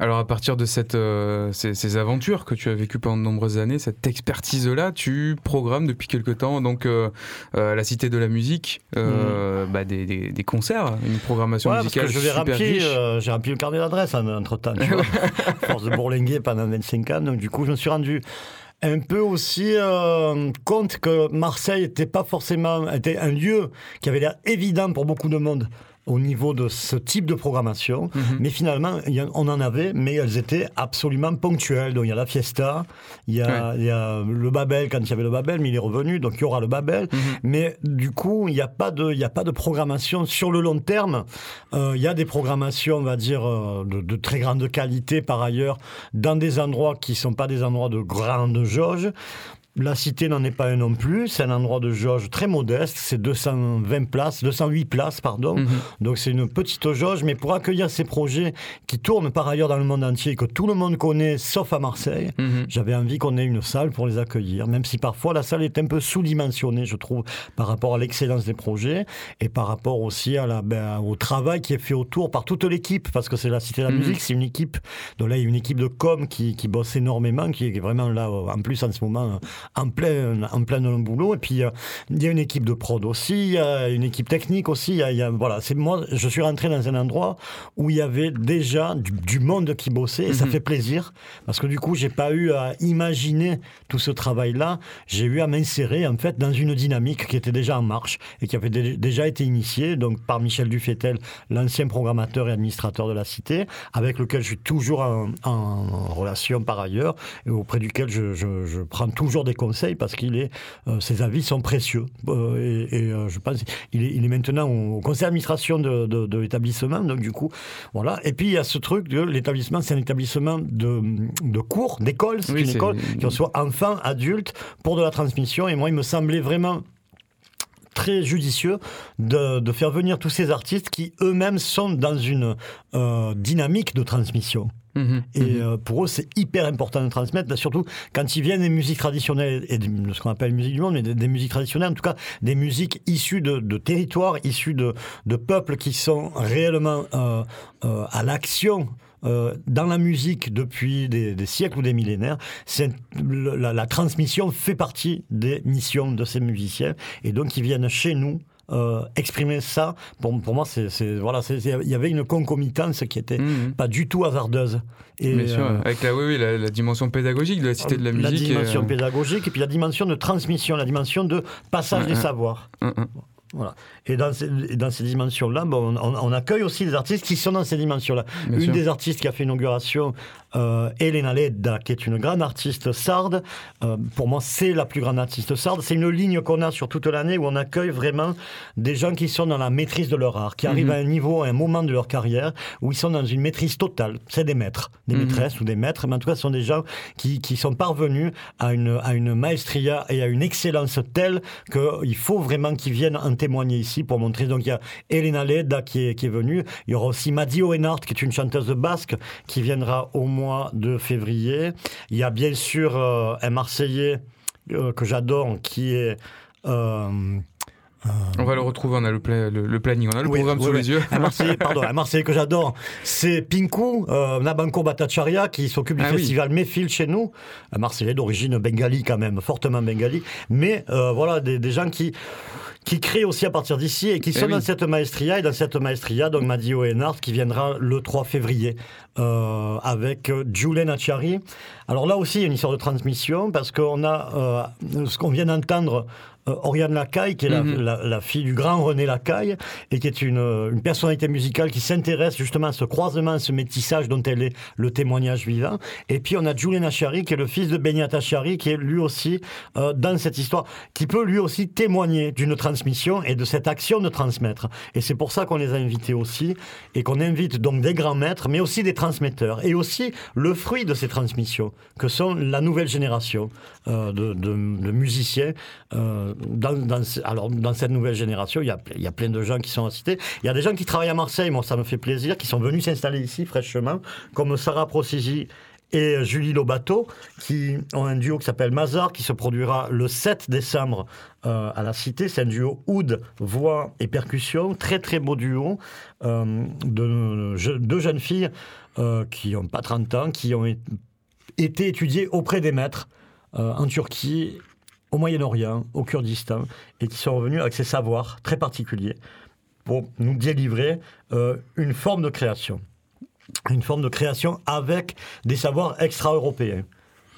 Alors à partir de cette, euh, ces, ces aventures que tu as vécues pendant de nombreuses années, cette expertise-là, tu programmes depuis quelque temps donc, euh, euh, à la Cité de la Musique euh, mmh. bah, des, des, des concerts, une programmation ouais, musicale parce que je super rempli, riche. Euh, j'ai rempli le carnet d'adresse en, entre-temps, tu vois, force de bourlinguer pendant vingt-cinq ans, donc du coup je me suis rendu... un peu aussi euh, compte que Marseille était pas forcément était un lieu qui avait l'air évident pour beaucoup de monde au niveau de ce type de programmation, mm-hmm. mais finalement y a, on en avait, mais elles étaient absolument ponctuelles. Donc il y a la fiesta, il y a, ouais. y a le Babel quand il y avait le Babel, mais il est revenu, donc il y aura le Babel. Mm-hmm. Mais du coup il y a pas de il y a pas de programmation sur le long terme. Il euh, y a des programmations, on va dire de, de très grande qualité par ailleurs dans des endroits qui sont pas des endroits de grande jauge. La Cité n'en est pas un non plus, c'est un endroit de jauge très modeste, c'est deux cent vingt places, deux cent huit places, pardon. Mm-hmm. Donc c'est une petite jauge, mais pour accueillir ces projets qui tournent par ailleurs dans le monde entier et que tout le monde connaît, sauf à Marseille, mm-hmm. j'avais envie qu'on ait une salle pour les accueillir, même si parfois la salle est un peu sous-dimensionnée, je trouve, par rapport à l'excellence des projets et par rapport aussi à la, ben, au travail qui est fait autour par toute l'équipe, parce que c'est la Cité de la mm-hmm. Musique, c'est une équipe. Donc là, il y a une équipe de com qui, qui bosse énormément, qui est vraiment là, en plus en ce moment... en plein, en plein dans le boulot, et puis il euh, y a une équipe de prod aussi, il y a une équipe technique aussi, y a, y a, voilà, c'est moi, je suis rentré dans un endroit où il y avait déjà du, du monde qui bossait, et mm-hmm. ça fait plaisir, parce que du coup, j'ai pas eu à imaginer tout ce travail-là, j'ai eu à m'insérer, en fait, dans une dynamique qui était déjà en marche, et qui avait dé- déjà été initiée, donc par Michel Dufetel, l'ancien programmateur et administrateur de la Cité, avec lequel je suis toujours en, en relation par ailleurs, et auprès duquel je, je, je prends toujours des conseils parce qu'il est, euh, ses avis sont précieux euh, et, et euh, je pense il est, il est maintenant au conseil d'administration de, de, de l'établissement, donc du coup voilà, et puis il y a ce truc de l'établissement, c'est un établissement de, de cours, d'école, c'est oui, une c'est... école qu'on soit enfant, adulte, pour de la transmission, et moi il me semblait vraiment très judicieux de, de faire venir tous ces artistes qui eux-mêmes sont dans une euh, dynamique de transmission. Mmh, et mmh. Euh, pour eux c'est hyper important de transmettre, là, surtout quand ils viennent des musiques traditionnelles et de ce qu'on appelle musique du monde, mais des, des musiques traditionnelles, en tout cas des musiques issues de, de territoires, issues de, de peuples qui sont réellement euh, euh, à l'action euh, dans la musique depuis des, des siècles ou des millénaires. C'est, la, la transmission fait partie des missions de ces musiciens, et donc ils viennent chez nous euh, exprimer ça. Pour, pour moi, c'est, c'est, voilà, c'est, c'est, y avait une concomitance qui était mmh. pas du tout hasardeuse. Et, bien sûr, euh, avec la, oui, oui, la, la dimension pédagogique de la Cité de la Musique. La dimension et, euh... pédagogique et puis la dimension de transmission, la dimension de passage mmh. des savoirs. Mmh. Voilà. Et dans ces, dans ces dimensions-là, bon, on, on accueille aussi des artistes qui sont dans ces dimensions-là. Bien une sûr. Des artistes qui a fait inauguration, euh, Elena Leda, qui est une grande artiste sarde. Euh, pour moi, c'est la plus grande artiste sarde. C'est une ligne qu'on a sur toute l'année où on accueille vraiment des gens qui sont dans la maîtrise de leur art, qui mm-hmm. arrivent à un niveau, à un moment de leur carrière où ils sont dans une maîtrise totale. C'est des maîtres, des mm-hmm. maîtresses ou des maîtres, mais en tout cas, ce sont des gens qui, qui sont parvenus à une, à une maestria et à une excellence telle qu'il faut vraiment qu'ils viennent en témoigner ici pour montrer. Donc il y a Elena Leda qui est, qui est venue, il y aura aussi Madi Oenart qui est une chanteuse basque qui viendra au mois de février. Il y a bien sûr euh, un Marseillais euh, que j'adore qui est... Euh, Euh... On va le retrouver, on a le, pla- le, le planning, on a le oui, programme oui, sous oui. les yeux. Un Marseillais, pardon, un Marseillais que j'adore, c'est Pinkou, euh, Nabanko Bhattacharya, qui s'occupe du ah, festival oui. Mefil chez nous. Un Marseillais d'origine bengali quand même, fortement bengali. Mais euh, voilà, des, des gens qui, qui créent aussi à partir d'ici et qui sont et dans oui. cette maestria. Et dans cette maestria, donc Madi Oenart qui viendra le trois février euh, avec Julen Achari. Alors là aussi, il y a une histoire de transmission parce qu'on a euh, ce qu'on vient d'entendre. Oriane Lacaille, qui est la, mm-hmm. la, la fille du grand René Lacaille, et qui est une, une personnalité musicale qui s'intéresse justement à ce croisement, à ce métissage dont elle est le témoignage vivant. Et puis on a Julen Achari, qui est le fils de Benyat Achari, qui est lui aussi euh, dans cette histoire, qui peut lui aussi témoigner d'une transmission et de cette action de transmettre. Et c'est pour ça qu'on les a invités aussi, et qu'on invite donc des grands maîtres, mais aussi des transmetteurs, et aussi le fruit de ces transmissions, que sont la nouvelle génération euh, de, de, de musiciens. Euh, Dans, dans, alors, dans cette nouvelle génération, il y a, il y a plein de gens qui sont à Cité. Il y a des gens qui travaillent à Marseille, moi ça me fait plaisir, qui sont venus s'installer ici fraîchement, comme Sarah Procisi et Julie Lobato, qui ont un duo qui s'appelle Mazar, qui se produira le sept décembre euh, à la Cité. C'est un duo oud, voix et percussion, très très beau duo, euh, de deux jeunes filles euh, qui n'ont pas trente ans, qui ont été étudiées auprès des maîtres euh, en Turquie, au Moyen-Orient, au Kurdistan, et qui sont revenus avec ces savoirs très particuliers pour nous délivrer euh, une forme de création. Une forme de création avec des savoirs extra-européens.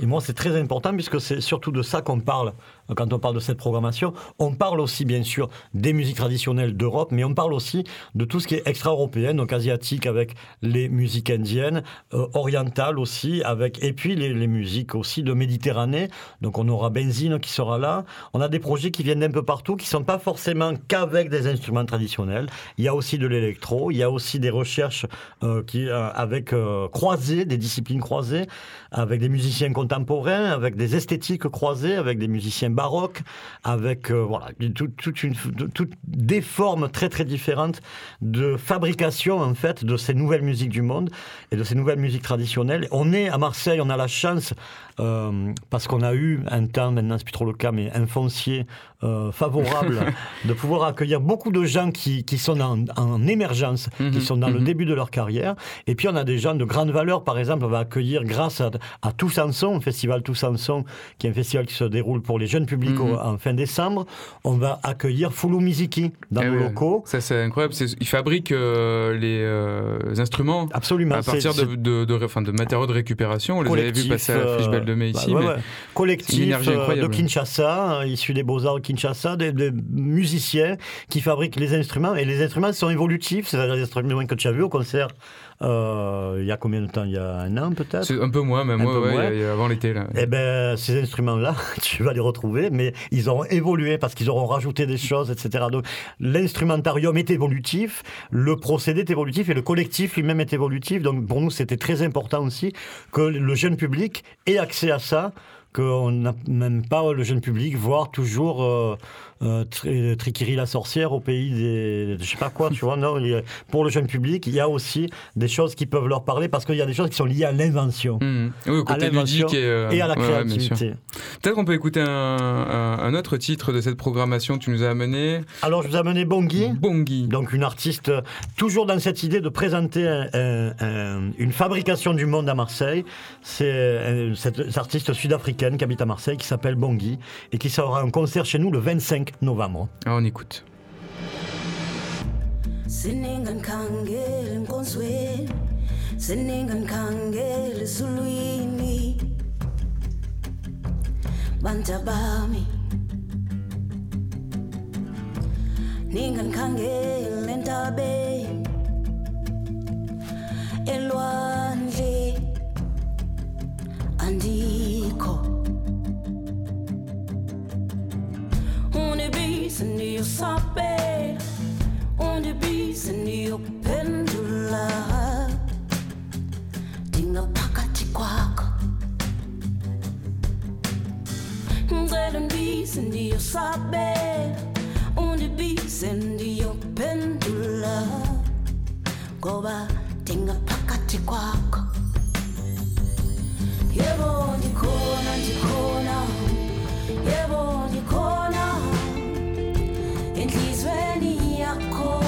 Et moi, c'est très important, puisque c'est surtout de ça qu'on parle quand on parle de cette programmation. On parle aussi, bien sûr, des musiques traditionnelles d'Europe, mais on parle aussi de tout ce qui est extra-européen, donc asiatique avec les musiques indiennes, euh, orientales aussi, avec, et puis les, les musiques aussi de Méditerranée. Donc on aura Benzine qui sera là. On a des projets qui viennent d'un peu partout, qui ne sont pas forcément qu'avec des instruments traditionnels. Il y a aussi de l'électro, il y a aussi des recherches euh, qui, euh, avec euh, croisées, des disciplines croisées, avec des musiciens contemporains, avec des esthétiques croisées, avec des musiciens baroque, avec euh, voilà, tout, tout une, tout, des formes très très différentes de fabrication en fait de ces nouvelles musiques du monde et de ces nouvelles musiques traditionnelles. On est à Marseille, on a la chance euh, parce qu'on a eu un temps, maintenant c'est plus trop le cas, mais un foncier euh, favorable de pouvoir accueillir beaucoup de gens qui, qui sont en, en émergence, mm-hmm, qui sont dans mm-hmm. le début de leur carrière. Et puis on a des gens de grande valeur, par exemple, on va accueillir grâce à, à Toussançon, le festival Toussançon, qui est un festival qui se déroule pour les jeunes public mmh. en fin décembre, on va accueillir Fulu Miziki dans eh nos oui. locaux. Ça, c'est incroyable. C'est, ils fabriquent euh, les euh, instruments absolument. À partir c'est, de, c'est... De, de, de, de matériaux de récupération. On collectif, les avait vus passer à la Friche Belle de Mai ici. Bah, ouais, ouais. Collectif de Kinshasa, issu des Beaux-Arts de Kinshasa, des, des musiciens qui fabriquent les instruments. Et les instruments sont évolutifs. C'est les instruments que tu as vus au concert Euh, il y a combien de temps ? Il y a un an peut-être ? C'est un peu moins, même moi, ouais, ouais, avant l'été. Là. Eh bien, ces instruments-là, tu vas les retrouver, mais ils auront évolué parce qu'ils auront rajouté des choses, et cetera. Donc, l'instrumentarium est évolutif, le procédé est évolutif et le collectif lui-même est évolutif. Donc, pour nous, c'était très important aussi que le jeune public ait accès à ça, qu'on n'a même pas le jeune public voir toujours euh, euh, tri- Triquiri la sorcière au pays des... Je sais pas quoi, tu vois, non, il y a, pour le jeune public, il y a aussi des choses qui peuvent leur parler, parce qu'il y a des choses qui sont liées à l'invention. Mmh. Oui, au côté ludique et, euh... et à la créativité. Ouais, ouais, peut-être qu'on peut écouter un, un, un autre titre de cette programmation que tu nous as amené. Alors, je vous ai amené Bongi. Bongi. Donc, une artiste, toujours dans cette idée de présenter un, un, un, une fabrication du monde à Marseille. C'est un, cette, cette artiste sud-africaine qui habite à Marseille, qui s'appelle Bongi, et qui sera en concert chez nous le vingt-cinq novembre. Ah, on écoute. Siningankhangela inkonzweni siningankhangela sulwini bantabami ningankhangela lentabe elwandle andikho unebisini yosabe Ondibisi niyokuphendula ndingaphakathi kwakho Ngicela ndibisi ndiyosabela Ondibisi ndiyokuphendula ngoba ndingaphakathi kwakho Yebo ndikhona ndikhona Yebo ndikhona Enhlizweni yakho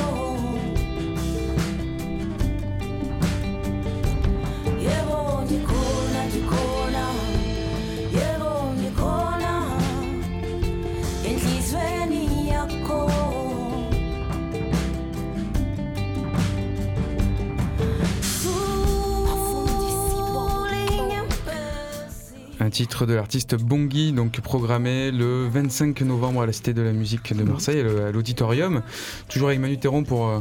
Un titre de l'artiste Bongi, donc programmé le vingt-cinq novembre à la Cité de la Musique de Marseille, à l'Auditorium. Toujours avec Manu Théron pour euh,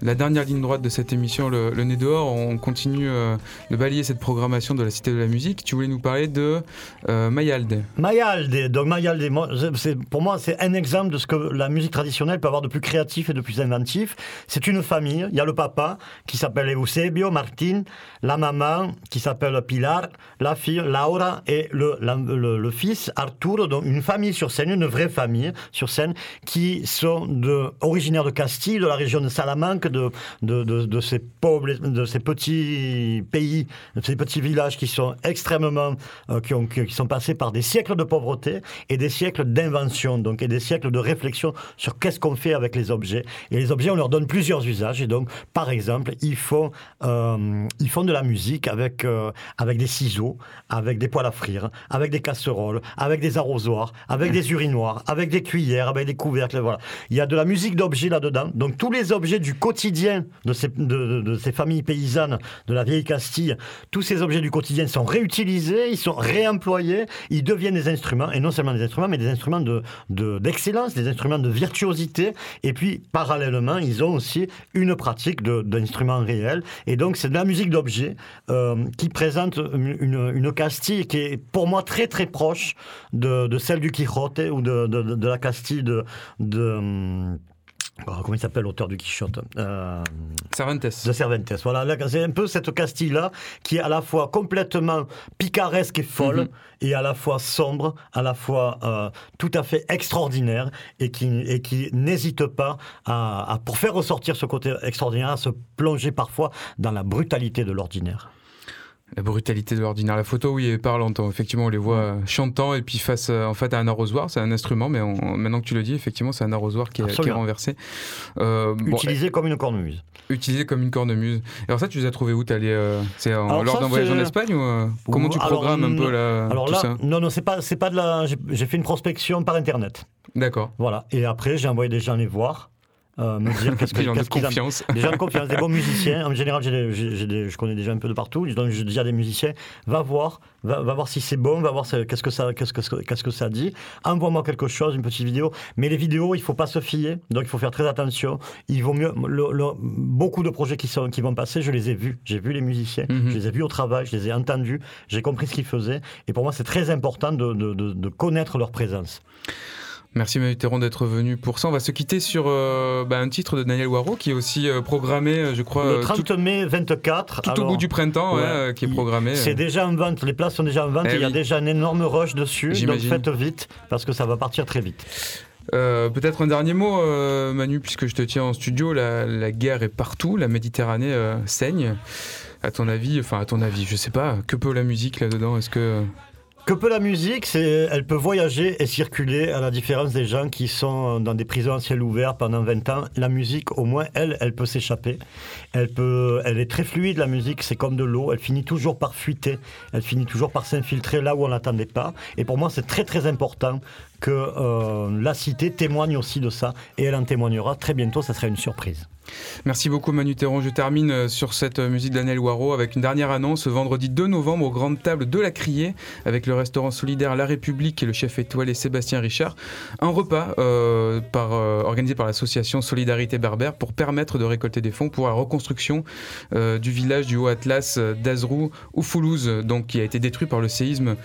la dernière ligne droite de cette émission, le, le Nez Dehors. On continue euh, de balayer cette programmation de la Cité de la Musique. Tu voulais nous parler de euh, Mayalde. Mayalde, donc Mayalde, moi, c'est, pour moi c'est un exemple de ce que la musique traditionnelle peut avoir de plus créatif et de plus inventif. C'est une famille, il y a le papa qui s'appelle Eusebio, Martin, la maman qui s'appelle Pilar, la fille Laura et le, la, le, le fils Arturo, donc une famille sur scène, une vraie famille sur scène, qui sont de, originaires de Castille, de la région de Salamanque, De, de, de, de, ces pauvres, de ces petits pays, de ces petits villages qui sont extrêmement euh, qui, ont, qui sont passés par des siècles de pauvreté et des siècles d'invention, donc, et des siècles de réflexion sur qu'est-ce qu'on fait avec les objets. Et les objets, on leur donne plusieurs usages, et donc par exemple ils font, euh, ils font de la musique avec, euh, avec des ciseaux, avec des poêles à frire, avec des casseroles, avec des arrosoirs, avec des urinoirs, avec des cuillères, avec des couvercles, voilà. Il y a de la musique d'objets là-dedans, donc tous les objets du quotidien quotidien de ces, de, de, de ces familles paysannes de la vieille Castille, tous ces objets du quotidien sont réutilisés, ils sont réemployés, ils deviennent des instruments, et non seulement des instruments, mais des instruments de, de, d'excellence, des instruments de virtuosité, et puis parallèlement, ils ont aussi une pratique de, d'instruments réels, et donc c'est de la musique d'objets euh, qui présente une, une, une Castille qui est pour moi très très proche de, de celle du Quichotte, ou de, de, de, de la Castille de... de comment il s'appelle l'auteur du Quichotte euh... Cervantes. De Cervantes, voilà. Là, c'est un peu cette Castille-là qui est à la fois complètement picaresque et folle, mm-hmm. et à la fois sombre, à la fois euh, tout à fait extraordinaire, et qui, et qui n'hésite pas, à, à, pour faire ressortir ce côté extraordinaire, à se plonger parfois dans la brutalité de l'ordinaire. La brutalité de l'ordinaire. La photo, oui, est parlante. Effectivement, on les voit chantant et puis face en fait, à un arrosoir. C'est un instrument, mais on, maintenant que tu le dis, effectivement, c'est un arrosoir qui, qui est renversé. Euh, utilisé bon, comme une cornemuse. Utilisé comme une cornemuse. Alors ça, tu les as trouvés où ? T'es allé, euh, c'est en, alors, lors ça, d'un voyage c'est... en Espagne ou, euh, comment tu programmes alors, un peu la, alors tout là, ça ? Non, non, c'est pas, c'est pas de la... J'ai, j'ai fait une prospection par Internet. D'accord. Voilà. Et après, j'ai envoyé des gens les voir. Euh, me dire qu'est-ce que, des gens qu'est-ce de confiance en... des gens de confiance, des bons musiciens en général, j'ai des, j'ai des, je connais déjà un peu de partout, donc je dis à des musiciens, va voir va, va voir si c'est bon, va voir ce, qu'est-ce, que ça, qu'est-ce, que, qu'est-ce que ça dit, envoie-moi quelque chose, une petite vidéo, mais les vidéos il ne faut pas se fier, donc il faut faire très attention, il vaut mieux, le, le, beaucoup de projets qui, sont, qui vont passer, je les ai vus j'ai vu les musiciens, mm-hmm. je les ai vus au travail, je les ai entendus, j'ai compris ce qu'ils faisaient, et pour moi c'est très important de, de, de, de connaître leur présence. Merci Manu Théron d'être venu pour ça. On va se quitter sur euh, bah, un titre de Daniel Warreau qui est aussi euh, programmé, je crois... Le trente tout, mai vingt-quatre. Tout alors, au bout du printemps, ouais, ouais, qui est programmé. C'est déjà en vente, les places sont déjà en vente, eh il oui. y a déjà un énorme rush dessus, j'imagine. Donc faites vite, parce que ça va partir très vite. Euh, peut-être un dernier mot, euh, Manu, puisque je te tiens en studio, la, la guerre est partout, la Méditerranée euh, saigne. À ton avis, enfin à ton avis, je sais pas, que peut la musique là-dedans ? Est-ce que... Que peut la musique, c'est, elle peut voyager et circuler, à la différence des gens qui sont dans des prisons à ciel ouvert pendant vingt ans. La musique, au moins, elle, elle peut s'échapper. Elle peut, elle est très fluide, la musique, c'est comme de l'eau. Elle finit toujours par fuiter, elle finit toujours par s'infiltrer là où on l'attendait pas. Et pour moi, c'est très très important que euh, la cité témoigne aussi de ça. Et elle en témoignera très bientôt, ça sera une surprise. Merci beaucoup Manu Théron. Je termine sur cette musique d'Annelle Warraud avec une dernière annonce. Vendredi deux novembre, aux Grandes Tables de la Criée, avec le restaurant solidaire La République et le chef étoilé Sébastien Richard, un repas euh, par, euh, organisé par l'association Solidarité Berbère pour permettre de récolter des fonds pour la reconstruction euh, du village du Haut-Atlas d'Azrou ou Foulouse, donc, qui a été détruit par le séisme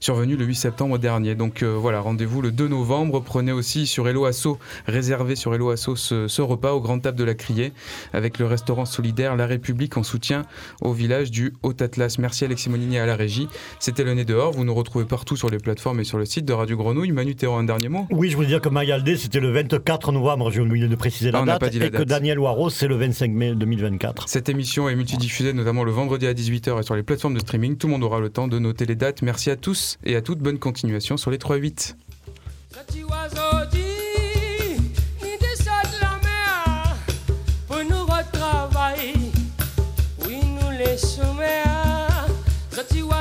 survenu le huit septembre dernier. Donc euh, voilà, rendez-vous le deux novembre. Prenez aussi sur Hello Asso, réservez sur Hello Asso ce, ce repas aux Grandes Tables de la Criée, avec le restaurant solidaire La République en soutien au village du Haut-Atlas. Merci Alexis Monini à la régie. C'était le Nez Dehors. Vous nous retrouvez partout sur les plateformes et sur le site de Radio Grenouille. Manu Théron, un dernier mot. Oui, je voulais dire que Mayaldé, c'était le vingt-quatre novembre, j'ai oublié de préciser la ah, date, pas dit la et date. Que Daniel Warraud, c'est le vingt-cinq mai deux mille vingt-quatre. Cette émission est multidiffusée, notamment le vendredi à dix-huit heures et sur les plateformes de streaming. Tout le monde aura le temps de noter les dates. Merci à tous et à toutes. Bonne continuation sur les trois huit. That you